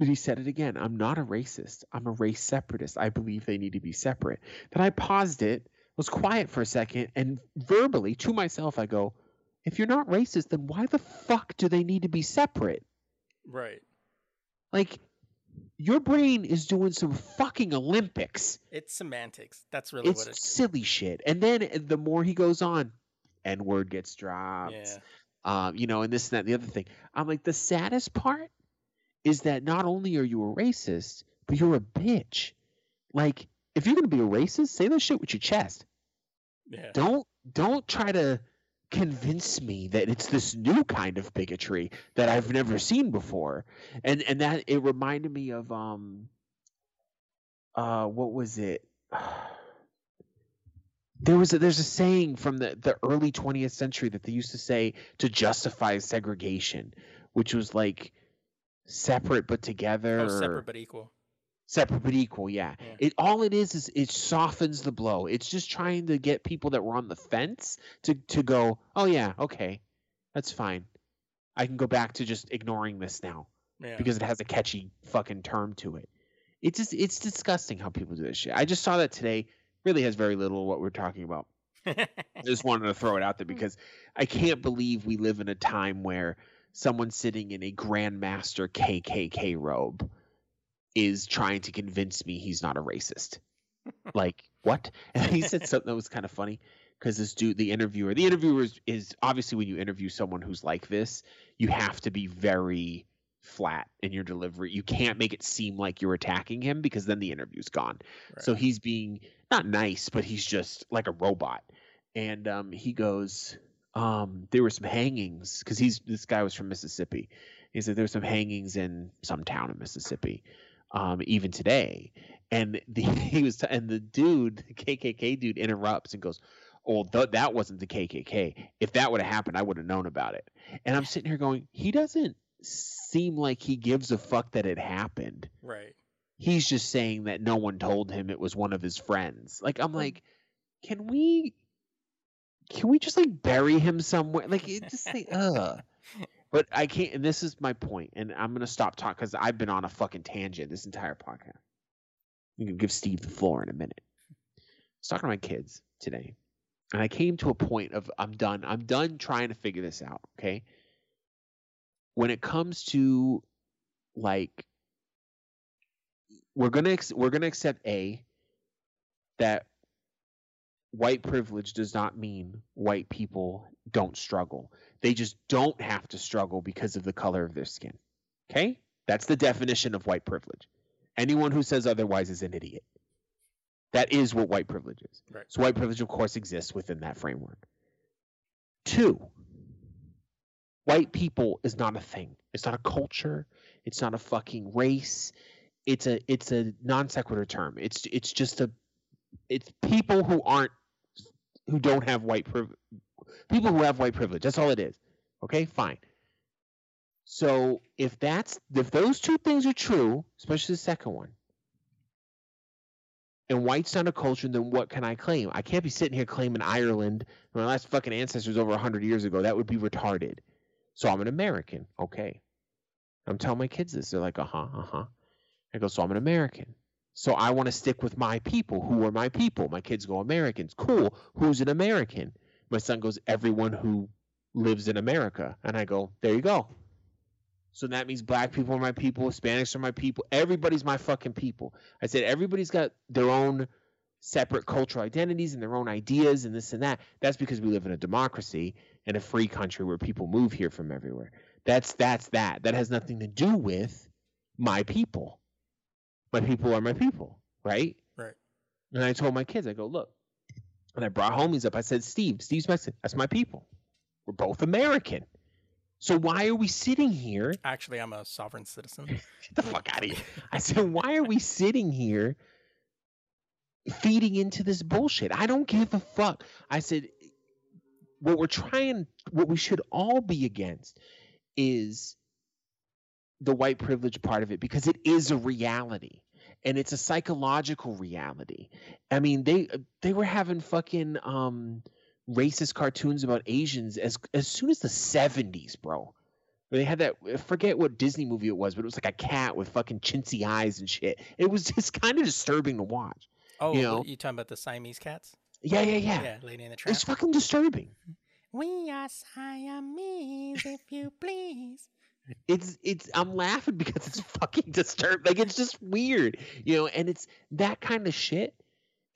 But he said it again. I'm not a racist. I'm a race separatist. I believe they need to be separate. Then I paused it, was quiet for a second, and verbally to myself I go, if you're not racist, then why the fuck do they need to be separate? Right. Like, your brain is doing some fucking Olympics. It's semantics. That's really what it is. It's silly shit. And then the more he goes on, N-word gets dropped. Yeah. You know, and this and that and the other thing. I'm like, the saddest part is that not only are you a racist, but you're a bitch. Like, if you're going to be a racist, say that shit with your chest. Yeah. Don't try to convince me that it's this new kind of bigotry that I've never seen before. And that it reminded me of what was it? There's a saying from the early 20th century that they used to say to justify segregation, which was like separate but together. Oh, separate but equal. Separate but equal, yeah. It it softens the blow. It's just trying to get people that were on the fence to go, oh yeah, okay, that's fine. I can go back to just ignoring this now because it has a catchy fucking term to it. It's disgusting how people do this shit. I just saw that today. Really has very little of what we're talking about. I just wanted to throw it out there because I can't believe we live in a time where someone sitting in a grandmaster KKK robe is trying to convince me he's not a racist. Like, what? And he said something that was kind of funny because this dude, the interviewer is obviously, when you interview someone who's like this, you have to be very flat in your delivery. You can't make it seem like you're attacking him because then the interview's gone. Right. So he's being not nice, but he's just like a robot. And he goes, there were some hangings because this guy was from Mississippi. He said there were some hangings in some town in Mississippi. Even today, and the dude, the KKK dude, interrupts and goes, "Oh, that wasn't the KKK. If that would have happened, I would have known about it." And I'm sitting here going, he doesn't seem like he gives a fuck that it happened. Right. He's just saying that no one told him it was one of his friends. Like, I'm like, can we just like bury him somewhere? Like, it just like, ugh. But I can't, and this is my point, and I'm going to stop talking because I've been on a fucking tangent this entire podcast. I'm going to give Steve the floor in a minute. I was talking to my kids today, and I came to a point of I'm done trying to figure this out, okay? When it comes to, like, we're going to accept, that white privilege does not mean white people don't struggle. They just don't have to struggle because of the color of their skin. Okay? That's the definition of white privilege. Anyone who says otherwise is an idiot. That is what white privilege is. Right. So white privilege, of course, exists within that framework. 2, white people is not a thing. It's not a culture. It's not a fucking race. It's a non sequitur term. It's people people who have white privilege. That's all it is. Okay, fine. So if those two things are true, especially the second one, and white's not a culture, then what can I claim? I can't be sitting here claiming Ireland. My last fucking ancestors over 100 years ago. That would be retarded. So I'm an American. Okay. I'm telling my kids this. They're like, I go, so I'm an American. So I want to stick with my people. Who are my people? My kids go, Americans. Cool. Who's an American? My son goes, everyone who lives in America. And I go, there you go. So that means black people are my people, Hispanics are my people, everybody's my fucking people. I said everybody's got their own separate cultural identities and their own ideas and this and that. That's because we live in a democracy and a free country where people move here from everywhere. That's that. That has nothing to do with my people. My people are my people, right? Right. And I told my kids, I go, look, and I brought homies up. I said, Steve's Mexican. That's my people. We're both American. So why are we sitting here? Actually, I'm a sovereign citizen. Get the fuck out of here. I said, why are we sitting here feeding into this bullshit? I don't give a fuck. I said, what we should all be against is the white privilege part of it, because it is a reality and it's a psychological reality. I mean, they were having fucking racist cartoons about Asians as soon as the 70s, bro. They had that, I forget what Disney movie it was, but it was like a cat with fucking chintzy eyes and shit. It was just kind of disturbing to watch. Oh, you know? You talking about the Siamese cats? Yeah. Yeah, Lady in the Tramp. It's fucking disturbing. We are Siamese, if you please. I'm laughing because it's fucking disturbing. Like, it's just weird, you know, and it's that kind of shit.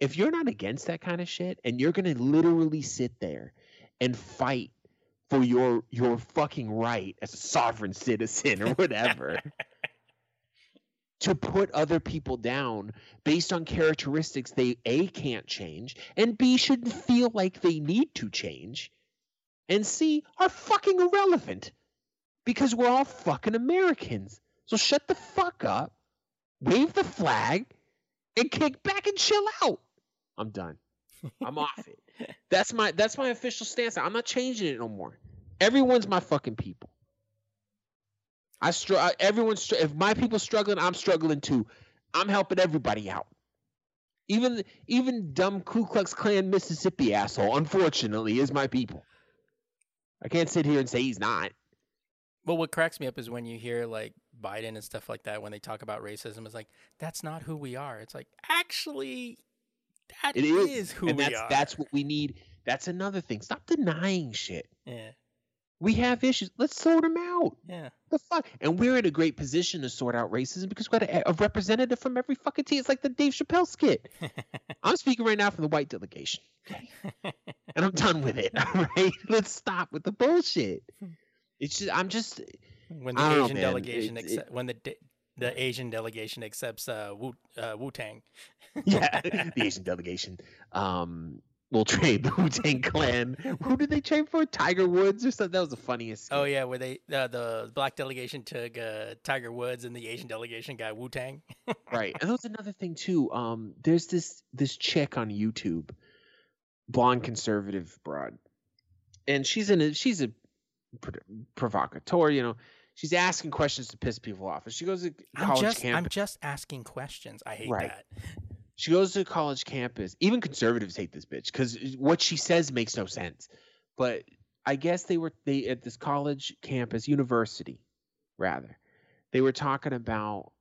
If you're not against that kind of shit and you're going to literally sit there and fight for your fucking right as a sovereign citizen or whatever to put other people down based on characteristics they, A, can't change, and B, shouldn't feel like they need to change, and C, are fucking irrelevant because we're all fucking Americans. So shut the fuck up, wave the flag, and kick back and chill out. I'm done. I'm off it. That's my official stance. I'm not changing it no more. Everyone's my fucking people. If my people's struggling, I'm struggling too. I'm helping everybody out. Even dumb Ku Klux Klan Mississippi asshole, unfortunately, is my people. I can't sit here and say he's not. Well, what cracks me up is when you hear like Biden and stuff like that, when they talk about racism, it's like, that's not who we are. It's like, actually, that is who we are. That's what we need. That's another thing. Stop denying shit. Yeah. We have issues. Let's sort them out. Yeah. The fuck? And we're in a great position to sort out racism because we've got a representative from every fucking team. It's like the Dave Chappelle skit. I'm speaking right now for the white delegation. Okay? And I'm done with it. All right? Let's stop with the bullshit. It's just, when the Asian delegation accepts Wu-Tang. Yeah, the Asian delegation will trade the Wu-Tang Clan. Who did they trade for? Tiger Woods or something? That was the funniest. Oh yeah, where they the black delegation took Tiger Woods and the Asian delegation got Wu-Tang. Right, and that was another thing too. There's this chick on YouTube, blonde conservative broad, and she's a provocateur, you know. She's asking questions to piss people off. And she goes to college campus. I'm just asking questions. I hate that. She goes to college campus. Even conservatives hate this bitch because what she says makes no sense. But I guess they at this college campus, university, rather, they were talking about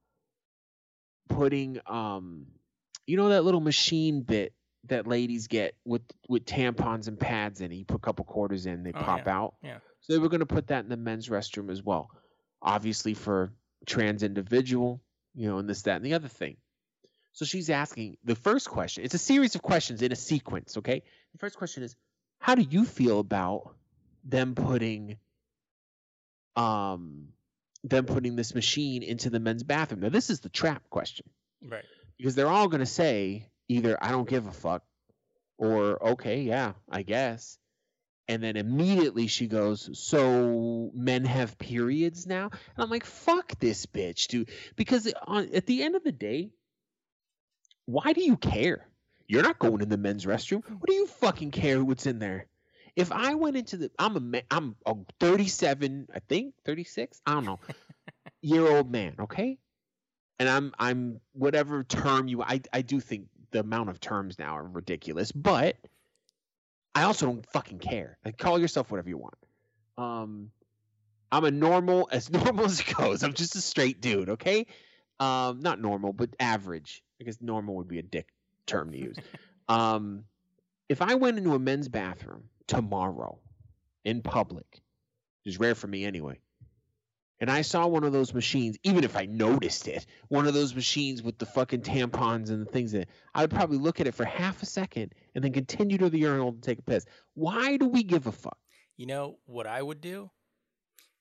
putting, you know, that little machine bit that ladies get with tampons and pads in. You put a couple quarters in, they pop out. Yeah. So they were going to put that in the men's restroom as well, obviously for trans individual, you know, and this, that, and the other thing. So she's asking the first question. It's a series of questions in a sequence, okay? The first question is, how do you feel about them putting this machine into the men's bathroom? Now, this is the trap question. Right. Because they're all going to say either I don't give a fuck or okay, yeah, I guess. And then immediately she goes, so men have periods now? And I'm like, fuck this bitch, dude. Because at the end of the day, why do you care? You're not going in the men's restroom. What do you fucking care what's in there? If I went into the – I'm a 37, I think, 36, I don't know, year-old man, okay? And I'm whatever term you – I do think the amount of terms now are ridiculous, but I also don't fucking care. Like, call yourself whatever you want. I'm a normal as it goes. I'm just a straight dude, okay? Not normal, but average. I guess normal would be a dick term to use. If I went into a men's bathroom tomorrow in public, which is rare for me anyway, and I saw one of those machines, even if I noticed it, one of those machines with the fucking tampons and the things in it, I would probably look at it for half a second and then continue to the urinal to take a piss. Why do we give a fuck? You know what I would do?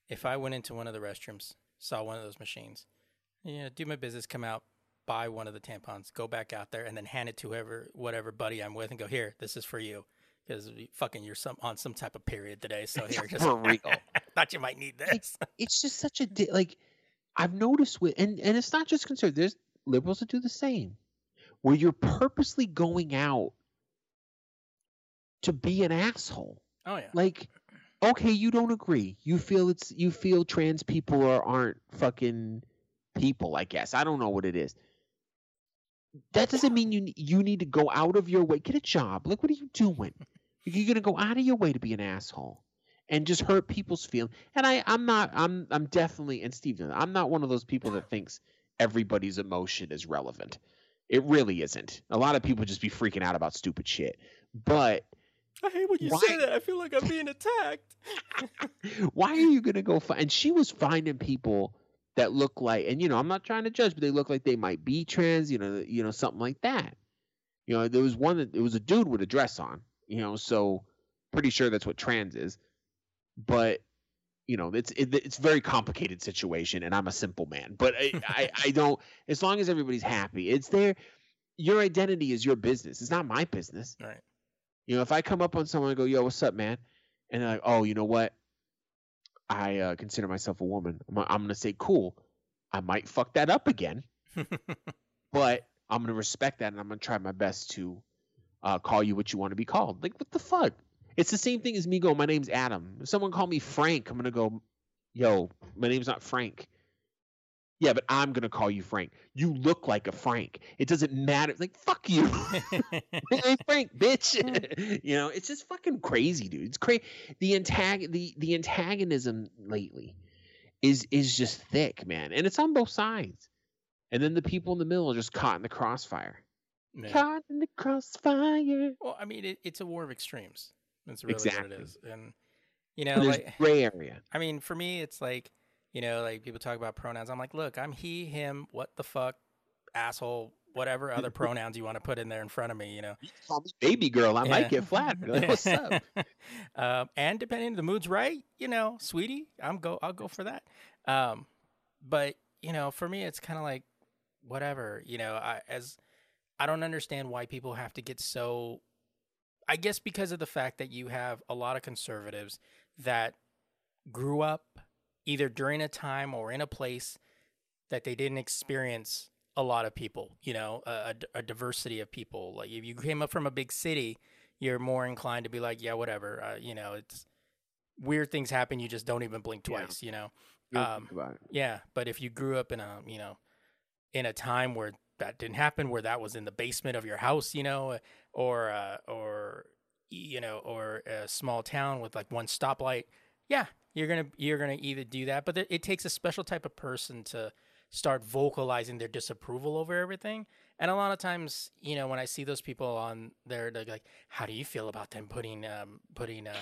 If I went into one of the restrooms, saw one of those machines, do my business, come out, buy one of the tampons, go back out there, and then hand it to whatever buddy I'm with and go, here, this is for you. Because fucking you're on some type of period today, so here, just for real. Thought you might need this. It's just such a I've noticed with, and it's not just conservatives. There's liberals that do the same, where you're purposely going out to be an asshole. Oh yeah. Like, okay, you don't agree. You feel trans people aren't fucking people. I guess I don't know what it is. That doesn't mean you need to go out of your way. Get a job. Like, what are you doing? You're going to go out of your way to be an asshole and just hurt people's feelings. And I'm definitely, and Steve, I'm not one of those people that thinks everybody's emotion is relevant. It really isn't. A lot of people just be freaking out about stupid shit. But I hate when you say that. I feel like I'm being attacked. Why are you going to go and she was finding people that look like, and I'm not trying to judge, but they look like they might be trans, something like that. There was one that it was a dude with a dress on, so pretty sure that's what trans is. But it's a very complicated situation, and I'm a simple man. But I don't. As long as everybody's happy, it's their your identity is your business. It's not my business. Right. If I come up on someone and go, "Yo, what's up, man?" and they're like, "Oh, you know what? I consider myself a woman." I'm going to say, cool. I might fuck that up again, but I'm going to respect that, and I'm going to try my best to call you what you want to be called. Like, what the fuck? It's the same thing as me going, my name's Adam. If someone called me Frank, I'm going to go, yo, my name's not Frank. Yeah, but I'm going to call you Frank. You look like a Frank. It doesn't matter. It's like, fuck you. Hey, Frank, bitch. It's just fucking crazy, dude. It's crazy. The antagonism lately is just thick, man. And it's on both sides. And then the people in the middle are just caught in the crossfire. Man. Caught in the crossfire. Well, I mean, it's a war of extremes. That's really exactly what it is. And, there's gray area. I mean, for me, it's like, people talk about pronouns. I'm like, look, I'm he, him, what the fuck, asshole, whatever other pronouns you want to put in there in front of me, You call me baby girl, I might get flat. Like, what's up? And depending on the mood's right, sweetie, I'll go for that. But for me, it's kind of like whatever. I don't understand why people have to get so. I guess because of the fact that you have a lot of conservatives that grew up either during a time or in a place that they didn't experience a lot of people, a diversity of people. Like if you came up from a big city, you're more inclined to be like, yeah, whatever. It's weird things happen. You just don't even blink twice, Yeah. But if you grew up in a time where that didn't happen, where that was in the basement of your house, or a small town with like one stoplight. Yeah. You're gonna either do that, but it takes a special type of person to start vocalizing their disapproval over everything. And a lot of times, when I see those people on there, they're like, "How do you feel about them putting tampons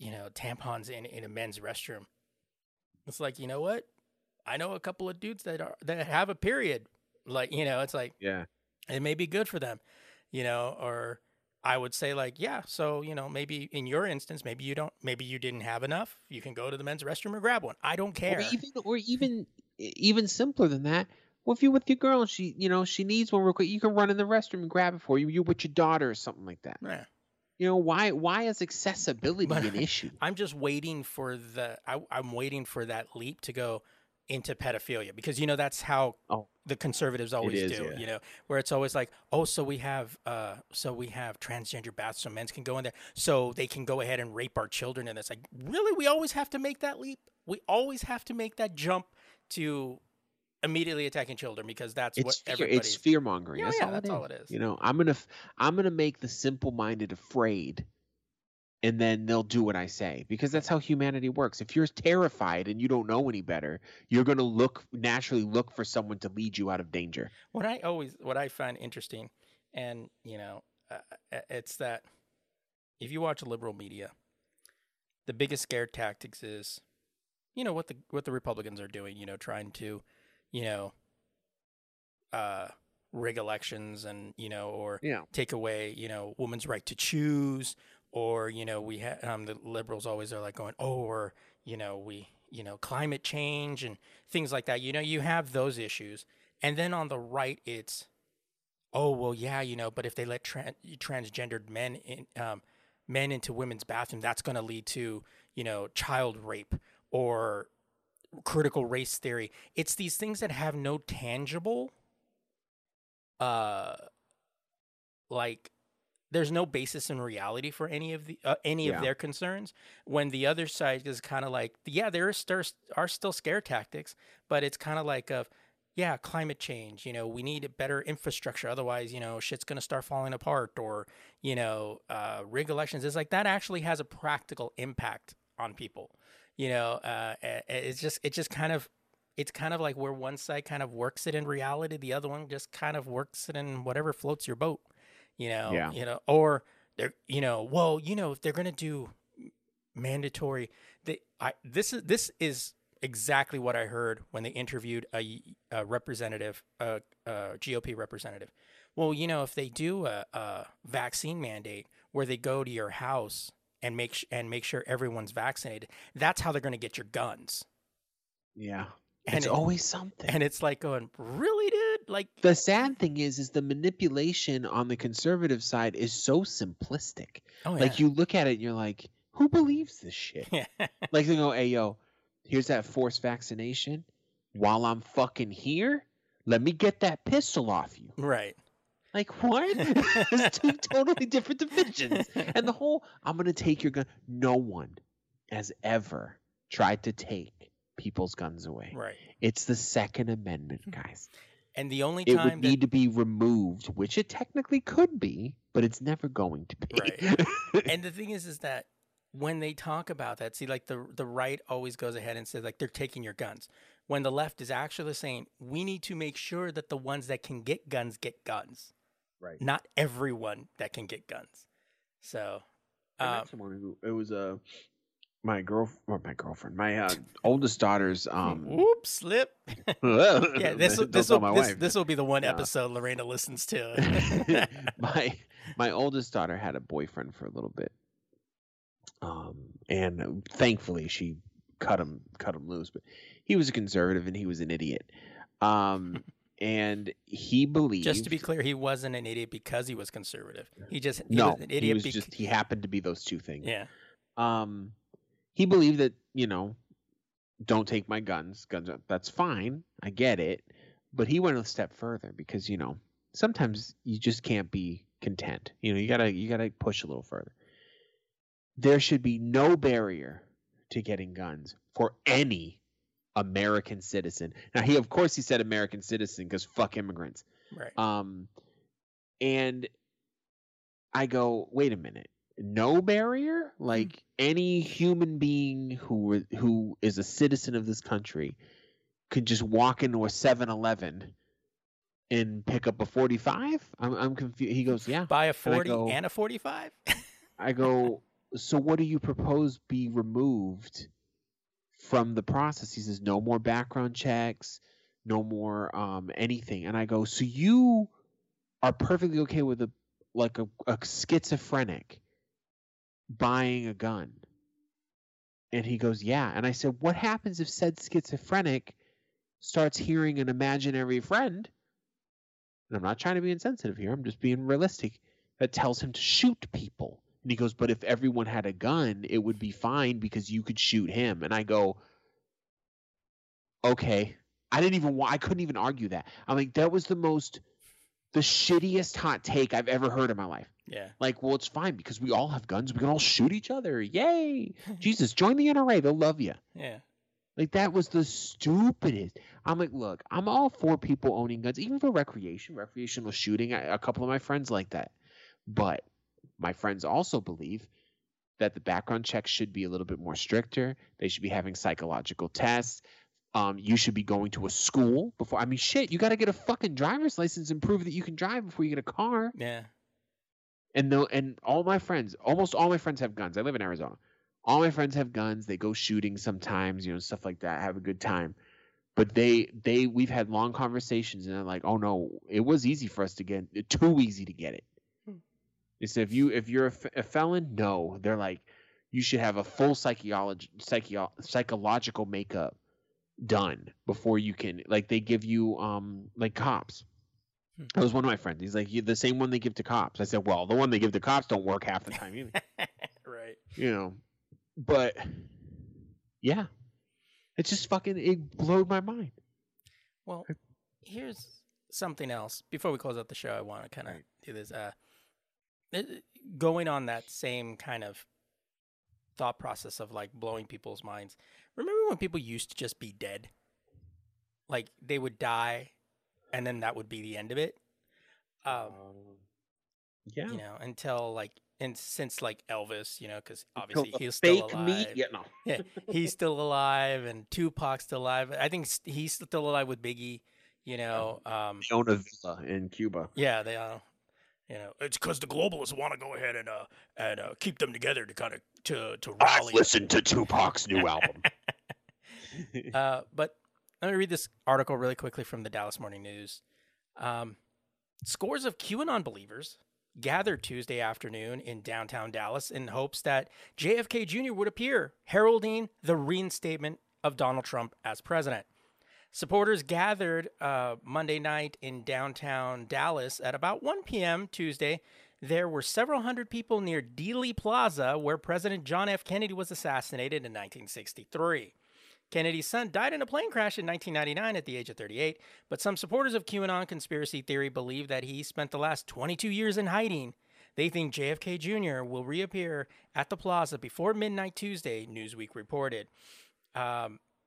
in a men's restroom?" It's like, you know what? I know a couple of dudes that have a period. Like, you know, it's like, yeah, it may be good for them, you know, or I would say like, yeah, so, you know, maybe in your instance, maybe you didn't have enough. You can go to the men's restroom or grab one. I don't care. Or even simpler than that. Well, if you're with your girl and she, you know, she needs one real quick, you can run in the restroom and grab it for you. You're with your daughter or something like that. Yeah. You know, why is accessibility an issue? I'm just waiting for I'm waiting for that leap to go into pedophilia, because, you know, that's how the conservatives always do, yeah. You know, where it's always like, oh, so we have transgender baths so men can go in there so they can go ahead and rape our children. And it's like, really? We always have to make that leap. We always have to make that jump to immediately attacking children, because that's it's fear mongering. That's all it is. You know, I'm gonna make the simple minded afraid, and then they'll do what I say, because that's how humanity works. If you're terrified and you don't know any better, you're gonna naturally look for someone to lead you out of danger. What I find interesting, and you know, it's that if you watch liberal media, the biggest scare tactics is, you know, what the Republicans are doing. You know, trying to, you know, rig elections and, you know, or take away, you know, woman's right to choose, or, you know, we have the liberals always are like going, or, you know, climate change and things like that. You know, you have those issues. And then on the right, it's, oh, well, yeah, you know, but if they let transgendered men in, men into women's bathroom, that's going to lead to, you know, child rape or critical race theory. It's these things that have no tangible, like, there's no basis in reality for any of the of their concerns. When the other side is kind of like, yeah, there are still scare tactics, but it's kind of like climate change. You know, we need better infrastructure, otherwise, you know, shit's gonna start falling apart, or, you know, rig elections. It's like that actually has a practical impact on people. You know, it's kind of like where one side kind of works it in reality, the other one just kind of works it in whatever floats your boat. You know, you know, or they're, you know, well, you know, if they're gonna do mandatory, this is exactly what I heard when they interviewed a representative, a GOP representative. Well, you know, if they do a vaccine mandate where they go to your house and make sure everyone's vaccinated, that's how they're going to get your guns. Yeah. And it's always something. And it's like going, really, dude? Like, the sad thing is the manipulation on the conservative side is so simplistic. Oh, yeah. Like, you look at it and you're like, who believes this shit? Yeah. Like, they go, hey, yo, here's that forced vaccination. While I'm fucking here, let me get that pistol off you. Right. Like, what? There's two totally different divisions. And the whole, I'm going to take your gun. No one has ever tried to take people's guns away. Right. It's the Second Amendment, guys. And the only time it would need to be removed, which it technically could be, but it's never going to be. Right. And the thing is that when they talk about that, see, like, the right always goes ahead and says, like, they're taking your guns, when the left is actually saying, we need to make sure that the ones that can get guns. Right. Not everyone that can get guns. So, my oldest daughter's. Oops, slip. Yeah, this will be the one episode Lorena listens to. my oldest daughter had a boyfriend for a little bit, and thankfully she cut him loose. But he was a conservative and he was an idiot. And he believed, just to be clear, he wasn't an idiot because he was conservative. He happened to be those two things. Yeah. He believed that, you know, don't take my guns. That's fine. I get it. But he went a step further because, you know, sometimes you just can't be content. You know, you gotta push a little further. There should be no barrier to getting guns for any American citizen. Now, he said American citizen because fuck immigrants. Right. And I go, wait a minute, no barrier? Like, any human being who is a citizen of this country could just walk into a 7-Eleven and pick up a 45? I'm confused. He goes, yeah. Buy a 40 and a 45? I go, so what do you propose be removed from the process? He says, no more background checks, no more anything. And I go, so you are perfectly okay with a schizophrenic buying a gun? And he goes, yeah. And I said, what happens if said schizophrenic starts hearing an imaginary friend? And I'm not trying to be insensitive here. I'm just being realistic. That tells him to shoot people. And he goes, but if everyone had a gun, it would be fine because you could shoot him. And I go, okay. I couldn't even argue that. I'm like, that was the shittiest hot take I've ever heard in my life. Yeah. Like, well, it's fine because we all have guns. We can all shoot each other. Yay. Jesus, join the NRA. They'll love you. Yeah. Like, that was the stupidest. I'm like, look, I'm all for people owning guns, even for recreational shooting. A couple of my friends like that. But my friends also believe that the background checks should be a little bit more stricter. They should be having psychological tests. You should be going to a school before. I mean, shit, you got to get a fucking driver's license and prove that you can drive before you get a car. Yeah. And almost all my friends have guns. I live in Arizona. All my friends have guns. They go shooting sometimes, stuff like that. Have a good time. But we've had long conversations, and they're like, oh no, it was easy for us to get it. Too easy to get it. They said, if you're a felon, no. They're like, you should have a full psychological makeup done before you can. Like, they give you like cops. That was one of my friends. He's like, you're the same one they give to cops. I said, well, the one they give to cops don't work half the time either. Right. But yeah, it just fucking blew my mind. Well, here's something else. Before we close out the show, I want to kind of do this. Going on that same kind of thought process of like blowing people's minds. Remember when people used to just be dead? Like, they would die, and then that would be the end of it. Yeah. Until like, and since like Elvis, because obviously he's still alive. Fake meat? Yeah, no. Yeah, he's still alive, and Tupac's still alive. I think he's still alive with Biggie. Jonah Villa in Cuba. Yeah, they are. It's because the globalists want to go ahead and keep them together to kind of to rally. I've listened to Tupac's new album. But I'm going to read this article really quickly from the Dallas Morning News. Scores of QAnon believers gathered Tuesday afternoon in downtown Dallas in hopes that JFK Jr. would appear, heralding the reinstatement of Donald Trump as president. Supporters gathered Monday night in downtown Dallas at about 1 p.m. Tuesday. There were several hundred people near Dealey Plaza, where President John F. Kennedy was assassinated in 1963. Kennedy's son died in a plane crash in 1999 at the age of 38, but some supporters of QAnon conspiracy theory believe that he spent the last 22 years in hiding. They think JFK Jr. will reappear at the plaza before midnight Tuesday, Newsweek reported.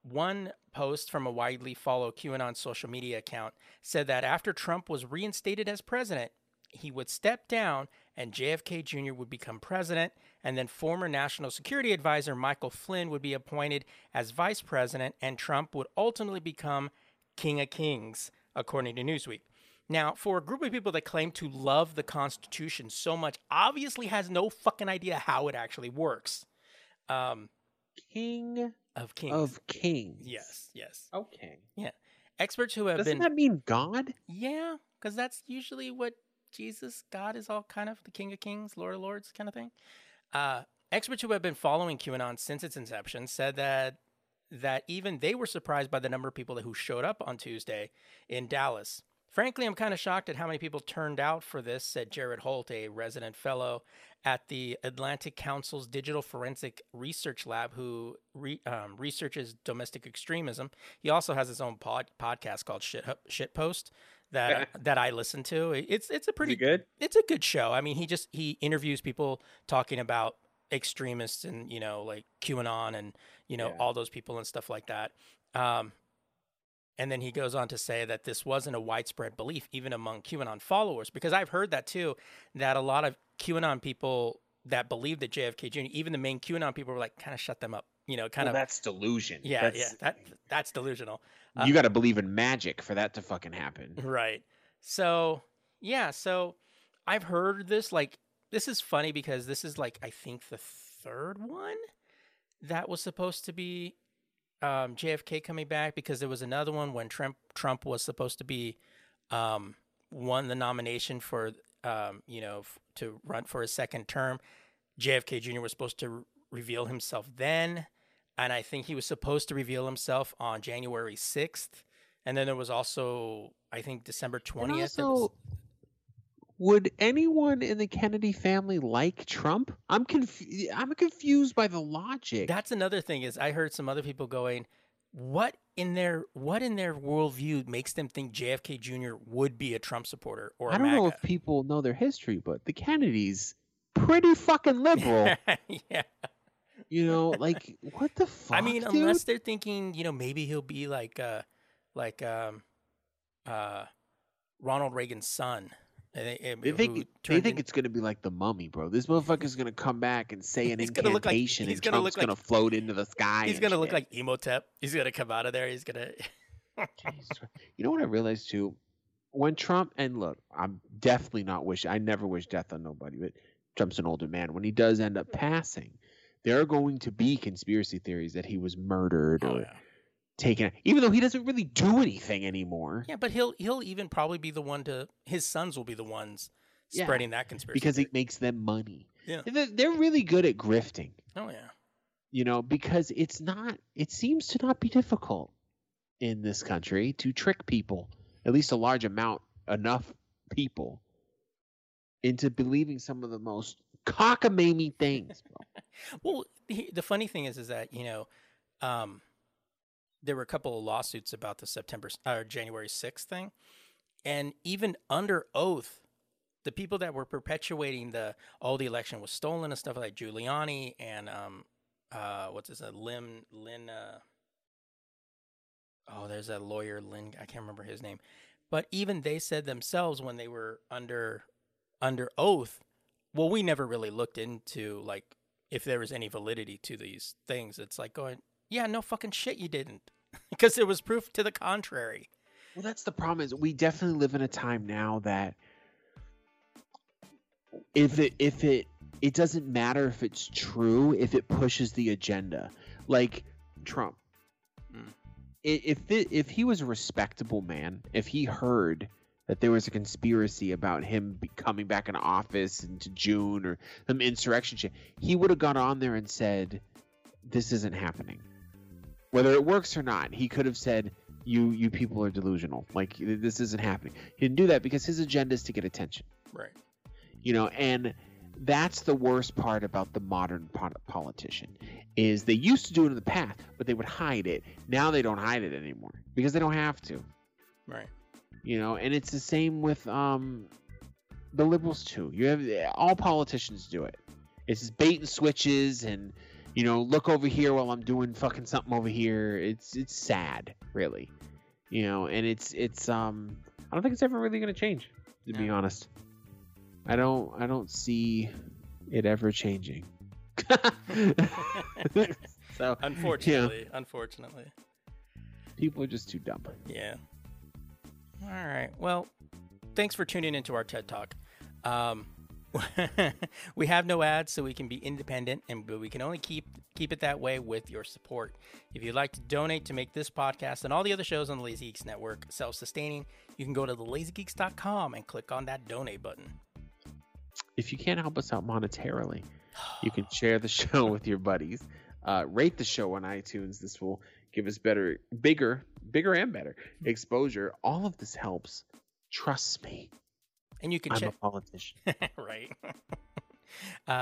One post from a widely followed QAnon social media account said that after Trump was reinstated as president, he would step down and JFK Jr. would become president, and then former National Security Advisor Michael Flynn would be appointed as vice president, and Trump would ultimately become King of Kings, according to Newsweek. Now, for a group of people that claim to love the Constitution so much, obviously has no fucking idea how it actually works. King of Kings. Of Kings. Yes, yes. Okay. Yeah. Experts who have Doesn't that mean God? Yeah, because that's usually what Jesus, God is all kind of the King of Kings, Lord of Lords kind of thing. Experts who have been following QAnon since its inception said that even they were surprised by the number of people who showed up on Tuesday in Dallas. Frankly, I'm kind of shocked at how many people turned out for this, said Jared Holt, a resident fellow at the Atlantic Council's Digital Forensic Research Lab, who researches domestic extremism. He also has his own podcast called Shitpost that I listen to. It's a pretty good. It's a good show. I mean, he interviews people talking about extremists and like QAnon and all those people and stuff like that. And then he goes on to say that this wasn't a widespread belief, even among QAnon followers, because I've heard that too, that a lot of QAnon people that believed that JFK Jr., even the main QAnon people were like, kind of shut them up, that's delusion. Yeah, that's delusional. You got to believe in magic for that to fucking happen. Right. So I've heard this, like, this is funny because this is like, I think the third one that was supposed to be JFK coming back, because there was another one when Trump was supposed to be won the nomination for to run for a second term. JFK Jr. was supposed to reveal himself then, and I think he was supposed to reveal himself on January 6th. And then there was also, I think, December 20th. Also, would anyone in the Kennedy family like Trump? I'm confused by the logic. That's another thing, is I heard some other people going, what in their worldview makes them think JFK Jr. would be a Trump supporter or a MAGA? I don't know if people know their history, but the Kennedys, pretty fucking liberal. Yeah. You know, like, what the fuck, I mean, dude? Unless they're thinking, maybe he'll be like Ronald Reagan's son. They think it's going to be like The Mummy, bro. This motherfucker's going to come back and say an incantation, and Trump's going to float into the sky. He's going to look like Imhotep. He's going to come out of there. He's going to... You know what I realized, too? When Trump... And look, I'm definitely not wishing... I never wish death on nobody, but Trump's an older man. When he does end up passing, there are going to be conspiracy theories that he was murdered or... Yeah. Taken, even though he doesn't really do anything anymore. Yeah, but he'll even probably be the one to, his sons will be the ones spreading that conspiracy because theory. It makes them money. Yeah, they're really good at grifting. Oh yeah, because it seems to not be difficult in this country to trick people, at least a large amount, enough people into believing some of the most cockamamie things. Well, the funny thing is that there were a couple of lawsuits about the January 6th thing. And even under oath, the people that were perpetuating the election was stolen and stuff like Giuliani and there's a lawyer, Lynn, I can't remember his name. But even they said themselves when they were under oath, well, we never really looked into like if there was any validity to these things. It's like going, yeah, no fucking shit you didn't, because there was proof to the contrary. Well, that's the problem, is we definitely live in a time now that if it doesn't matter if it's true, if it pushes the agenda, like Trump. If he was a respectable man, if he heard that there was a conspiracy about him coming back in office into June or some insurrection shit, he would have got on there and said, this isn't happening. Whether it works or not, he could have said, you people are delusional. Like, this isn't happening. He didn't do that because his agenda is to get attention. Right. And that's the worst part about the modern politician, is they used to do it in the past, but they would hide it. Now they don't hide it anymore because they don't have to. Right. And it's the same with the liberals too. You have all politicians do it. It's just bait and switches and... look over here while I'm doing fucking something over here. It's sad, really. And it's I don't think it's ever really going to change, to be honest. I don't see it ever changing. So unfortunately. People are just too dumb. Yeah. All right. Well, thanks for tuning into our TED Talk. We have no ads, so we can be independent, but we can only keep it that way with your support. If you'd like to donate to make this podcast and all the other shows on the Lazy Geeks Network self-sustaining, you can go to thelazygeeks.com and click on that donate button. If you can't help us out monetarily, you can share the show with your buddies, rate the show on iTunes. This will give us bigger and better exposure. All of this helps. Trust me. And you can I'm a politician. Right.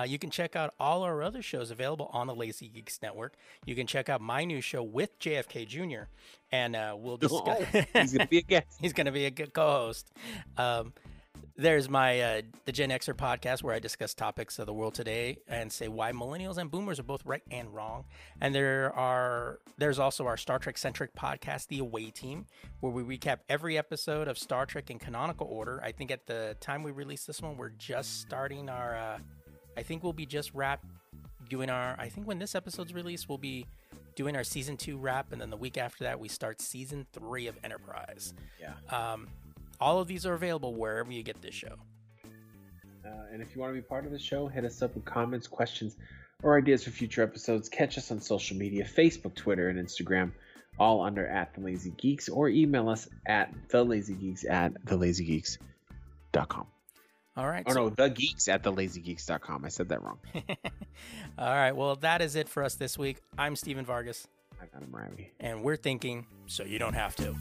You can check out all our other shows available on the Lazy Geeks Network. You can check out my new show with JFK Jr. And we'll discuss. He's going to be a guest. He's going to be a good co-host. There's my the Gen Xer podcast, where I discuss topics of the world today and say why millennials and boomers are both right and wrong. And there's also our Star Trek centric podcast, The Away Team, where we recap every episode of Star Trek in canonical order. I think at the time we release this one, we're just starting our. I think we'll be just wrapped doing our. I think when this episode's released, we'll be doing our season 2 wrap, and then the week after that, we start season 3 of Enterprise. Yeah. All of these are available wherever you get this show. And if you want to be part of the show, hit us up with comments, questions, or ideas for future episodes, catch us on social media, Facebook, Twitter, and Instagram, all under @thelazygeeks, or email us at thelazygeeks at thelazygeeks.com. All right. Oh, so no, thegeeks at thelazygeeks.com. I said that wrong. All right. Well, that is it for us this week. I'm Stephen Vargas. I got him, Riley. And we're thinking so you don't have to.